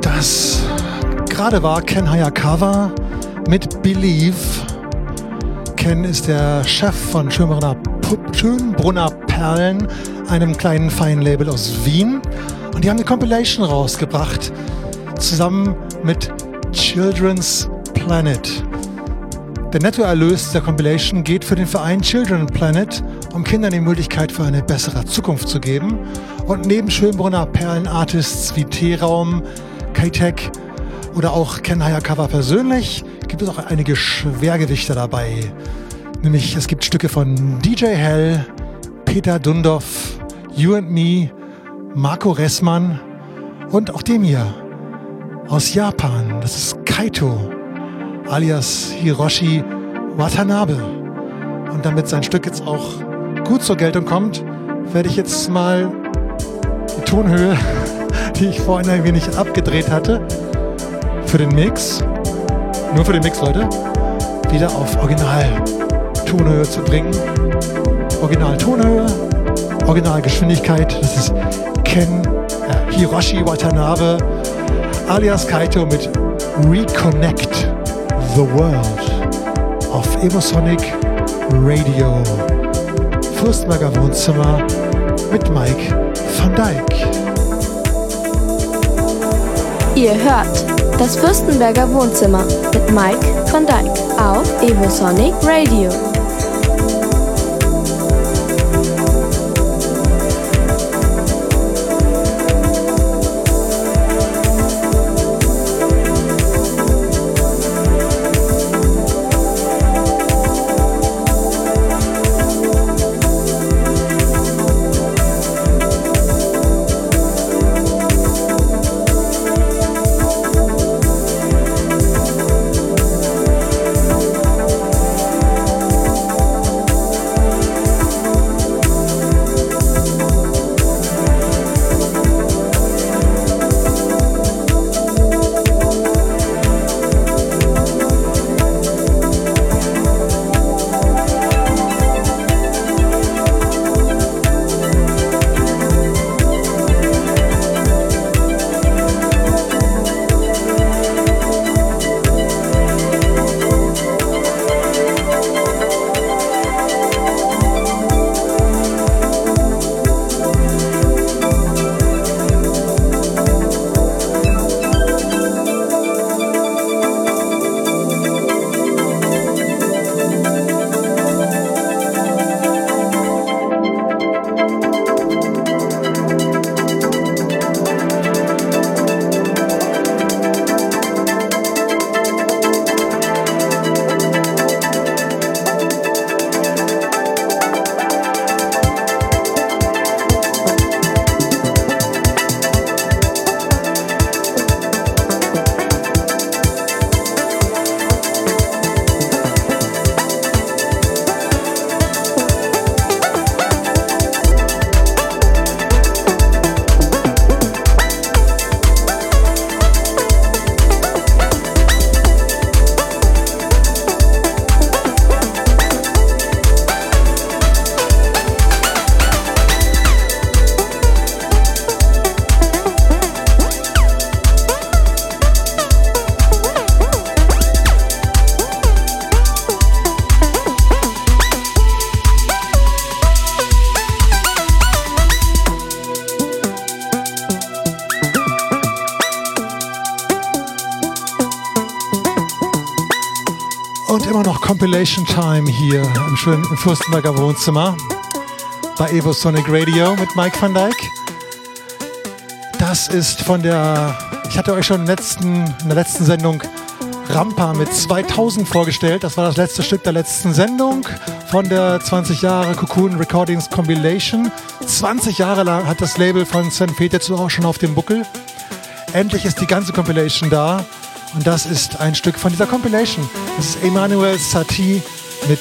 Das gerade war Ken Hayakawa mit Believe. Ken ist der Chef von Schönbrunner, Schönbrunner Perlen, einem kleinen Feinlabel aus Wien. Und die haben eine Compilation rausgebracht, zusammen mit Children's Planet. Der Nettoerlös der Compilation geht für den Verein Children's Planet, um Kindern die Möglichkeit für eine bessere Zukunft zu geben. Und neben Schönbrunner Perlen-Artists wie T-Raum, K-Tech oder auch Ken Hayakawa persönlich gibt es auch einige Schwergewichte dabei. Nämlich es gibt Stücke von D J Hell, Peter Dundoff, You and Me, Marco Ressmann und auch dem hier aus Japan. Das ist Kaito alias Hiroshi Watanabe. Und damit sein Stück jetzt auch gut zur Geltung kommt, werde ich jetzt mal die Tonhöhe, die ich vorhin ein wenig abgedreht hatte, für den Mix, nur für den Mix, Leute, wieder auf Original-Tonhöhe zu bringen. Original-Tonhöhe, Original-Geschwindigkeit, das ist Ken äh, Hiroshi Watanabe alias Kaito mit Reconnect the World auf EvoSonic Radio. Fürstenberger Wohnzimmer mit Mike van Dyk. Ihr hört das Fürstenberger Wohnzimmer mit Mike van Dyk auf EvoSonic Radio. Compilation Time hier im schönen Fürstenberger Wohnzimmer bei Evo Sonic Radio mit Mike van Dyk. Das ist von der, ich hatte euch schon in der letzten, in der letzten Sendung Rampa mit zweitausend vorgestellt. Das war das letzte Stück der letzten Sendung von der zwanzig Jahre Cocoon Recordings Compilation. zwanzig Jahre lang hat das Label von Sam Peterzu auch schon auf dem Buckel. Endlich ist die ganze Compilation da. Und das ist ein Stück von dieser Compilation. Das ist Emmanuel Satie mit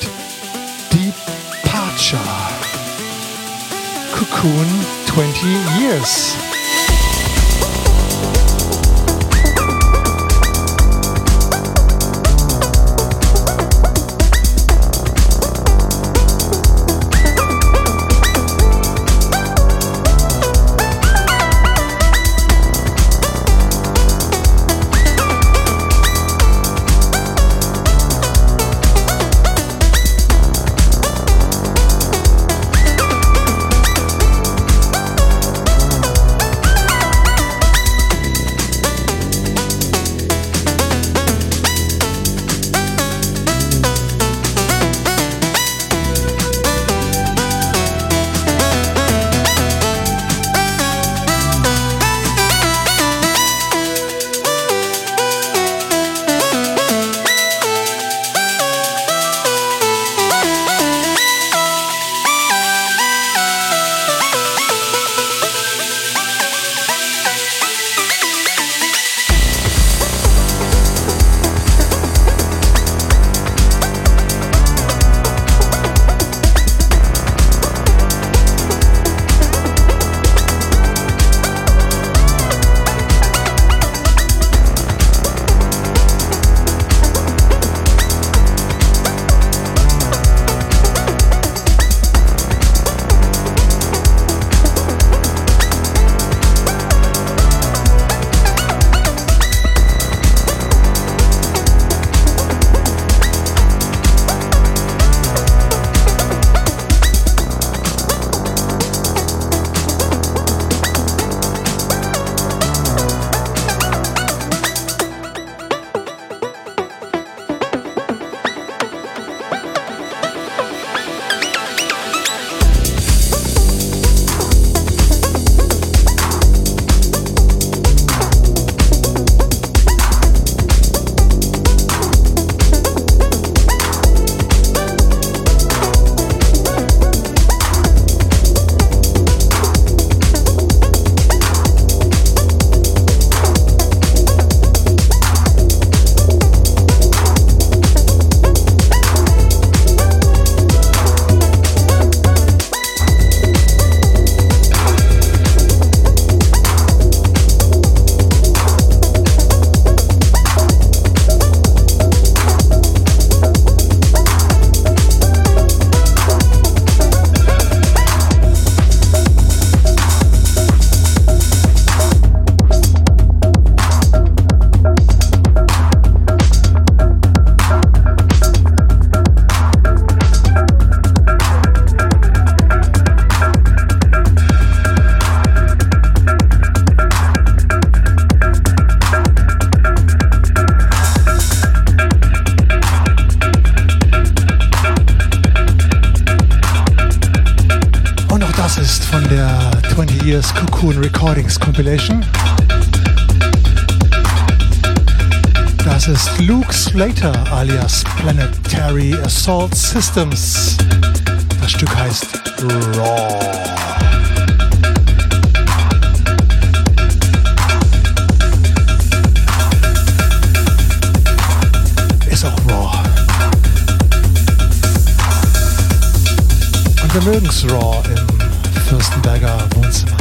Departure. Cocoon twenty years. Cocoon Recordings Compilation. Das ist Luke Slater alias Planetary Assault Systems. Das Stück heißt Raw. Wir mögen's raw im Fürstenberger Wohnzimmer.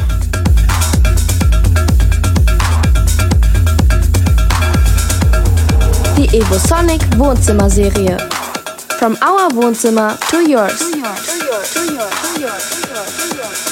Die Evo Sonic Wohnzimmer Serie. From our Wohnzimmer to yours. To yours. To yours. To yours. To yours. To yours. To yours.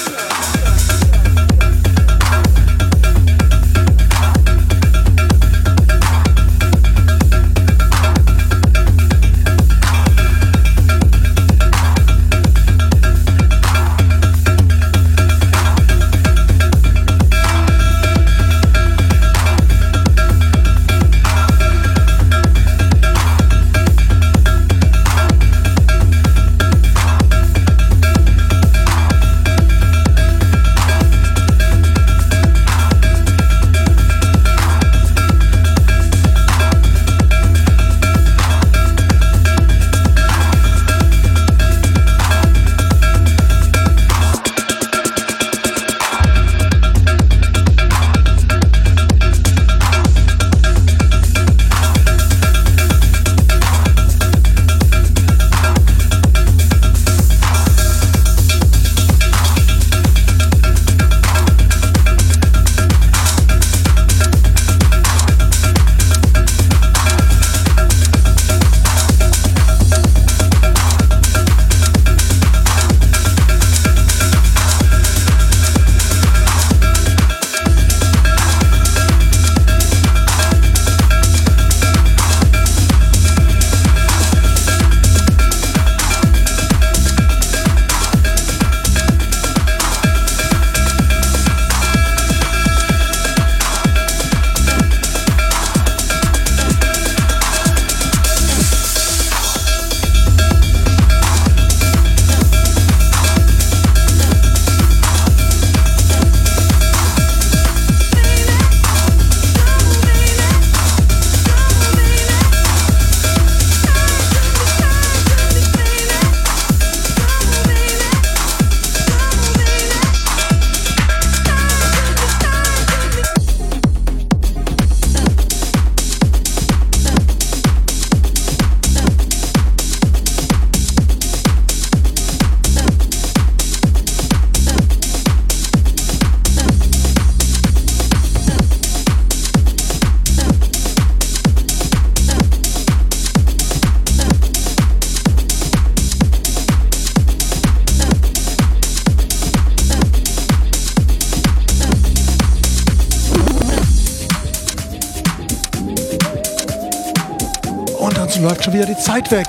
Wieder die Zeit weg.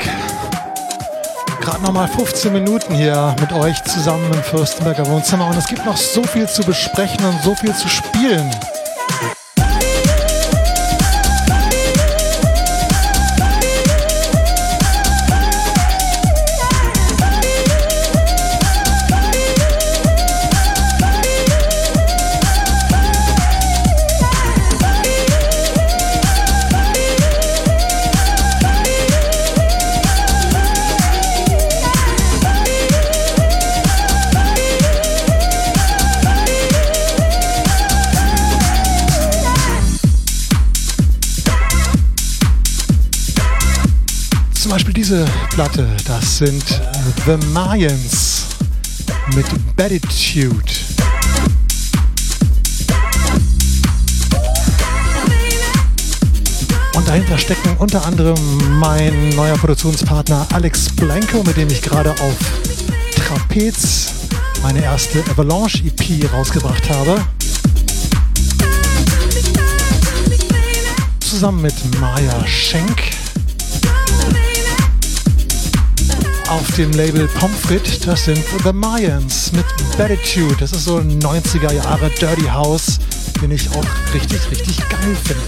Gerade nochmal fünfzehn Minuten hier mit euch zusammen im Fürstenberger Wohnzimmer und es gibt noch so viel zu besprechen und so viel zu spielen. Diese Platte, das sind The Mayans mit Batitude. Und dahinter stecken unter anderem mein neuer Produktionspartner Alex Blanco, mit dem ich gerade auf Trapez meine erste Avalanche E P rausgebracht habe. Zusammen mit Maya Schenk. Auf dem Label Pomfrit, das sind The Mayans mit Batitude. Das ist so ein neunziger Jahre Dirty House, den ich auch richtig, richtig geil finde.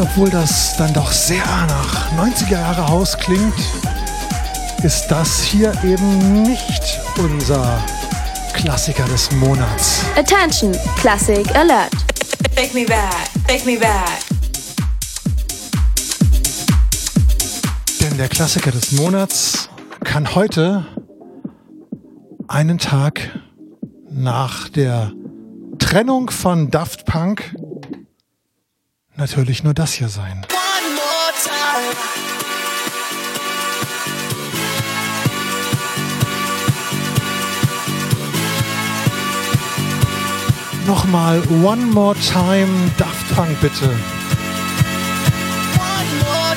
obwohl das dann doch sehr nach neunziger Jahre Haus klingt, ist das hier eben nicht unser Klassiker des Monats. Attention, Classic Alert. Take me back, take me back. Denn der Klassiker des Monats kann heute einen Tag nach der Trennung von Daft Punk natürlich nur das hier sein. One more time. Nochmal One More Time, Daft Punk bitte. One more time.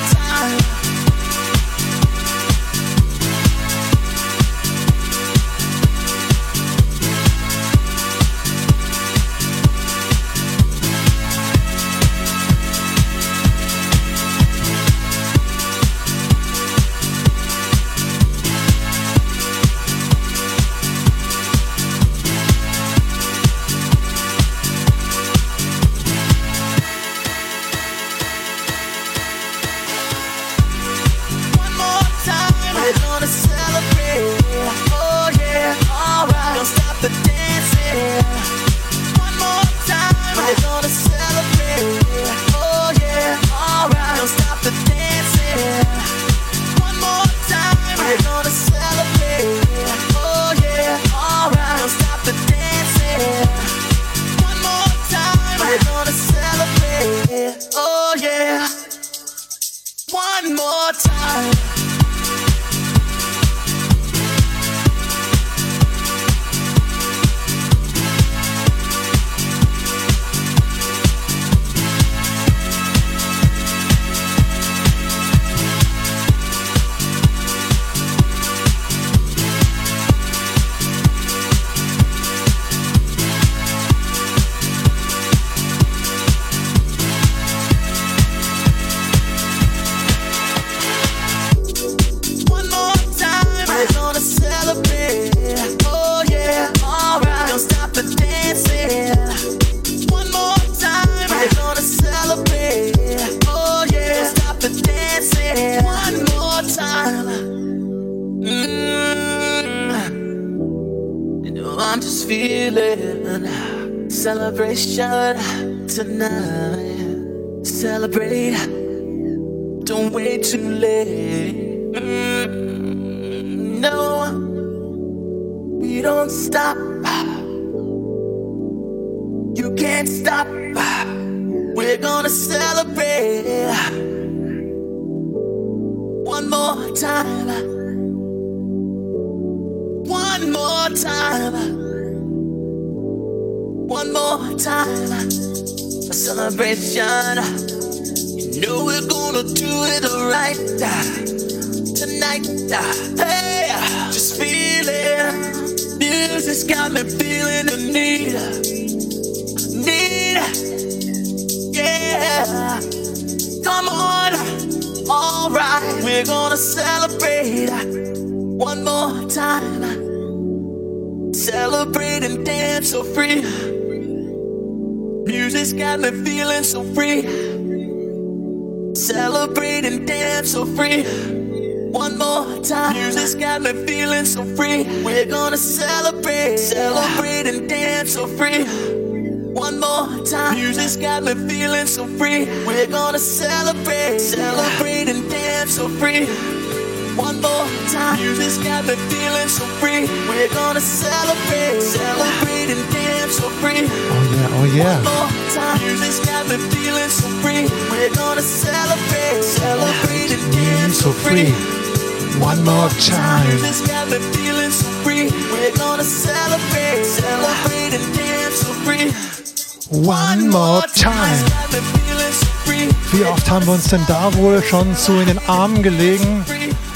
Haben wir uns denn da wohl schon so in den Armen gelegen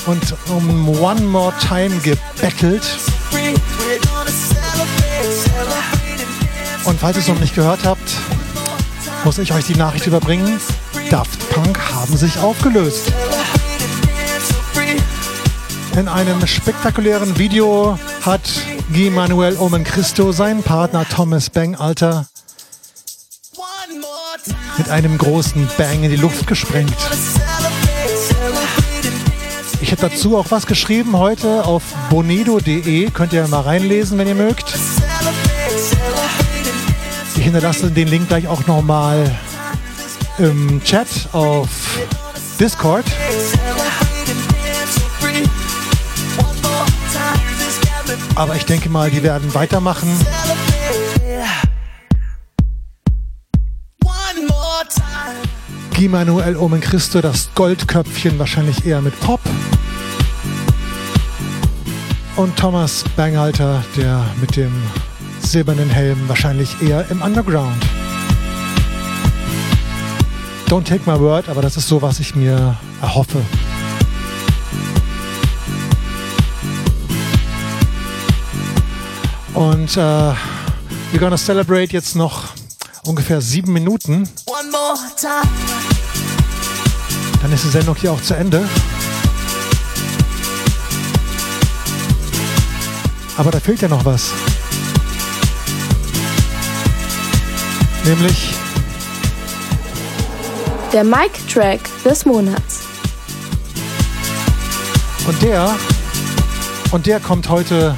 und um One More Time gebettelt? Und falls ihr es noch nicht gehört habt, muss ich euch die Nachricht überbringen: Daft Punk haben sich aufgelöst. In einem spektakulären Video hat Guy Manuel Omencristo seinen Partner Thomas Bangalter mit einem großen Bang in die Luft gesprengt. Ich habe dazu auch was geschrieben heute auf bonedo punkt de. Könnt ihr mal reinlesen, wenn ihr mögt. Ich hinterlasse den Link gleich auch nochmal im Chat auf Discord. Aber ich denke mal, die werden weitermachen. Guy Manuel Omenkristo, das Goldköpfchen, wahrscheinlich eher mit Pop. Und Thomas Banghalter, der mit dem silbernen Helm, wahrscheinlich eher im Underground. Don't take my word, aber das ist so, was ich mir erhoffe. Und äh, we're gonna celebrate jetzt noch ungefähr sieben Minuten. Dann ist die Sendung hier auch zu Ende. Aber da fehlt ja noch was. Nämlich der Mic-Track des Monats. Und der, und der kommt heute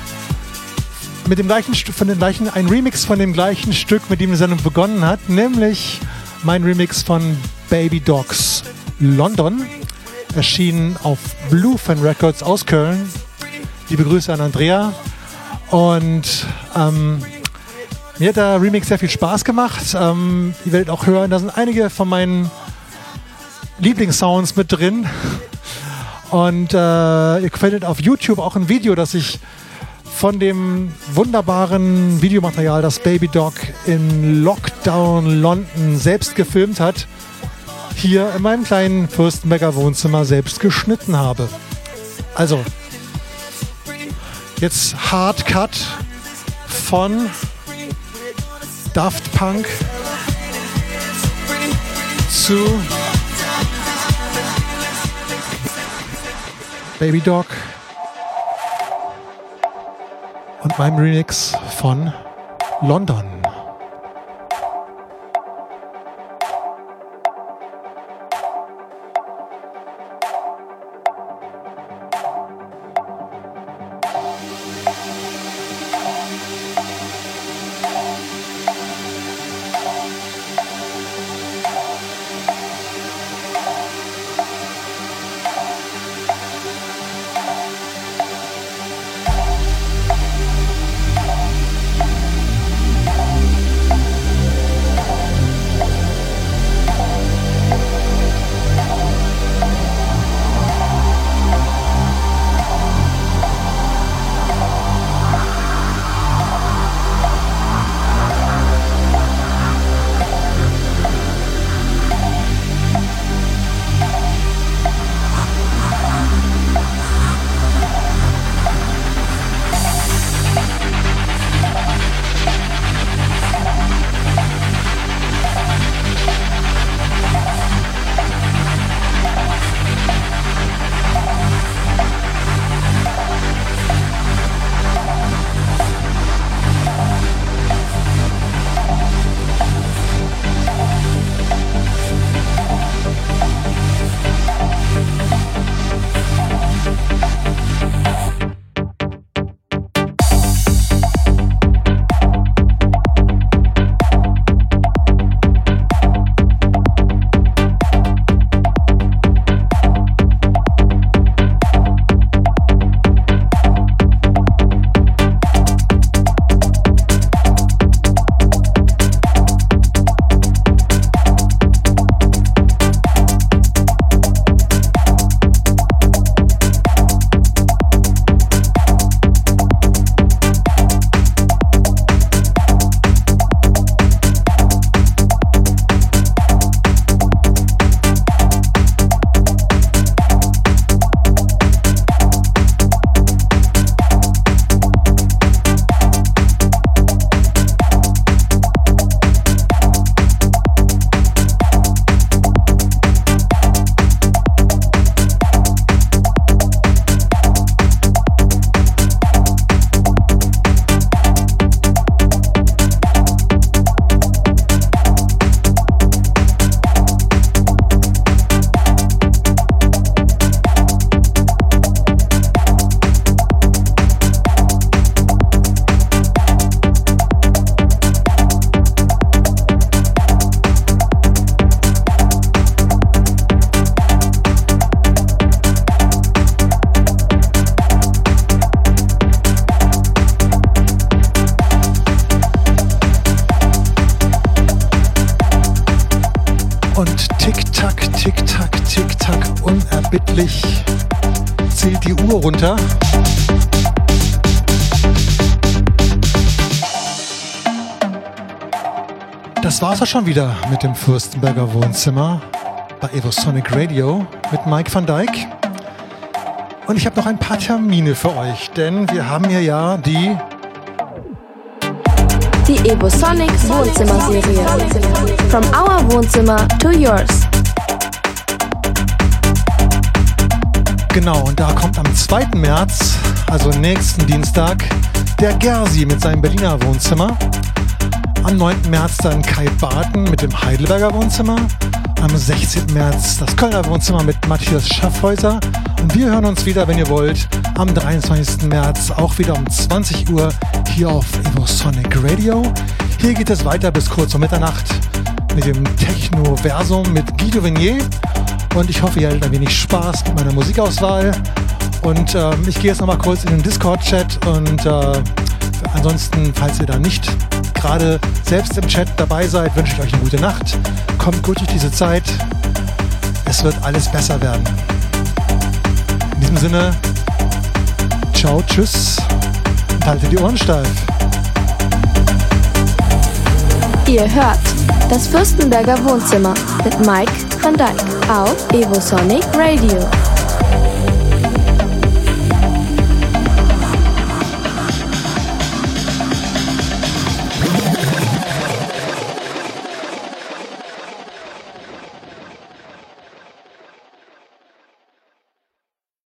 mit dem gleichen, von dem gleichen, ein Remix von dem gleichen Stück, mit dem die Sendung begonnen hat, nämlich mein Remix von Baby Dogs London, erschienen auf Bluefin Records aus Köln. Liebe Grüße an Andrea. Und ähm, mir hat der Remix sehr viel Spaß gemacht. Ähm, ihr werdet auch hören, da sind einige von meinen Lieblingssounds mit drin. Und äh, ihr findet auf YouTube auch ein Video, das ich von dem wunderbaren Videomaterial, das Baby Dog in Lockdown London selbst gefilmt hat, hier in meinem kleinen Fürstenberger Wohnzimmer selbst geschnitten habe. Also, jetzt Hard Cut von Daft Punk zu Baby Dog und meinem Remix von London. und tick-tack, tick-tack, tick-tack, unerbittlich zählt die Uhr runter. Das war's auch schon wieder mit dem Fürstenberger Wohnzimmer bei Evo Sonic Radio mit Mike van Dyk. Und ich habe noch ein paar Termine für euch, denn wir haben hier ja die Die Evo Sonic Wohnzimmer-Serie. From our Wohnzimmer to yours. Genau, und da kommt am zweiten März, also nächsten Dienstag, der Gersi mit seinem Berliner Wohnzimmer. Am neunten März dann Kai Barton mit dem Heidelberger Wohnzimmer. Am sechzehnten März das Kölner Wohnzimmer mit Matthias Schaffhäuser. Und wir hören uns wieder, wenn ihr wollt, am dreiundzwanzigsten März auch wieder um zwanzig Uhr hier auf EvoSonic Radio. Hier geht es weiter bis kurz um Mitternacht mit dem Technoversum mit Guido Venier. Und ich hoffe, ihr hattet ein wenig Spaß mit meiner Musikauswahl. Und äh, ich gehe jetzt nochmal kurz in den Discord-Chat. Und äh, ansonsten, falls ihr da nicht gerade selbst im Chat dabei seid, wünsche ich euch eine gute Nacht. Kommt gut durch diese Zeit. Es wird alles besser werden. In diesem Sinne, ciao, tschüss und haltet die Ohren steif. Ihr hört das Fürstenberger Wohnzimmer mit Mike van Dyk auf EvoSonic Radio.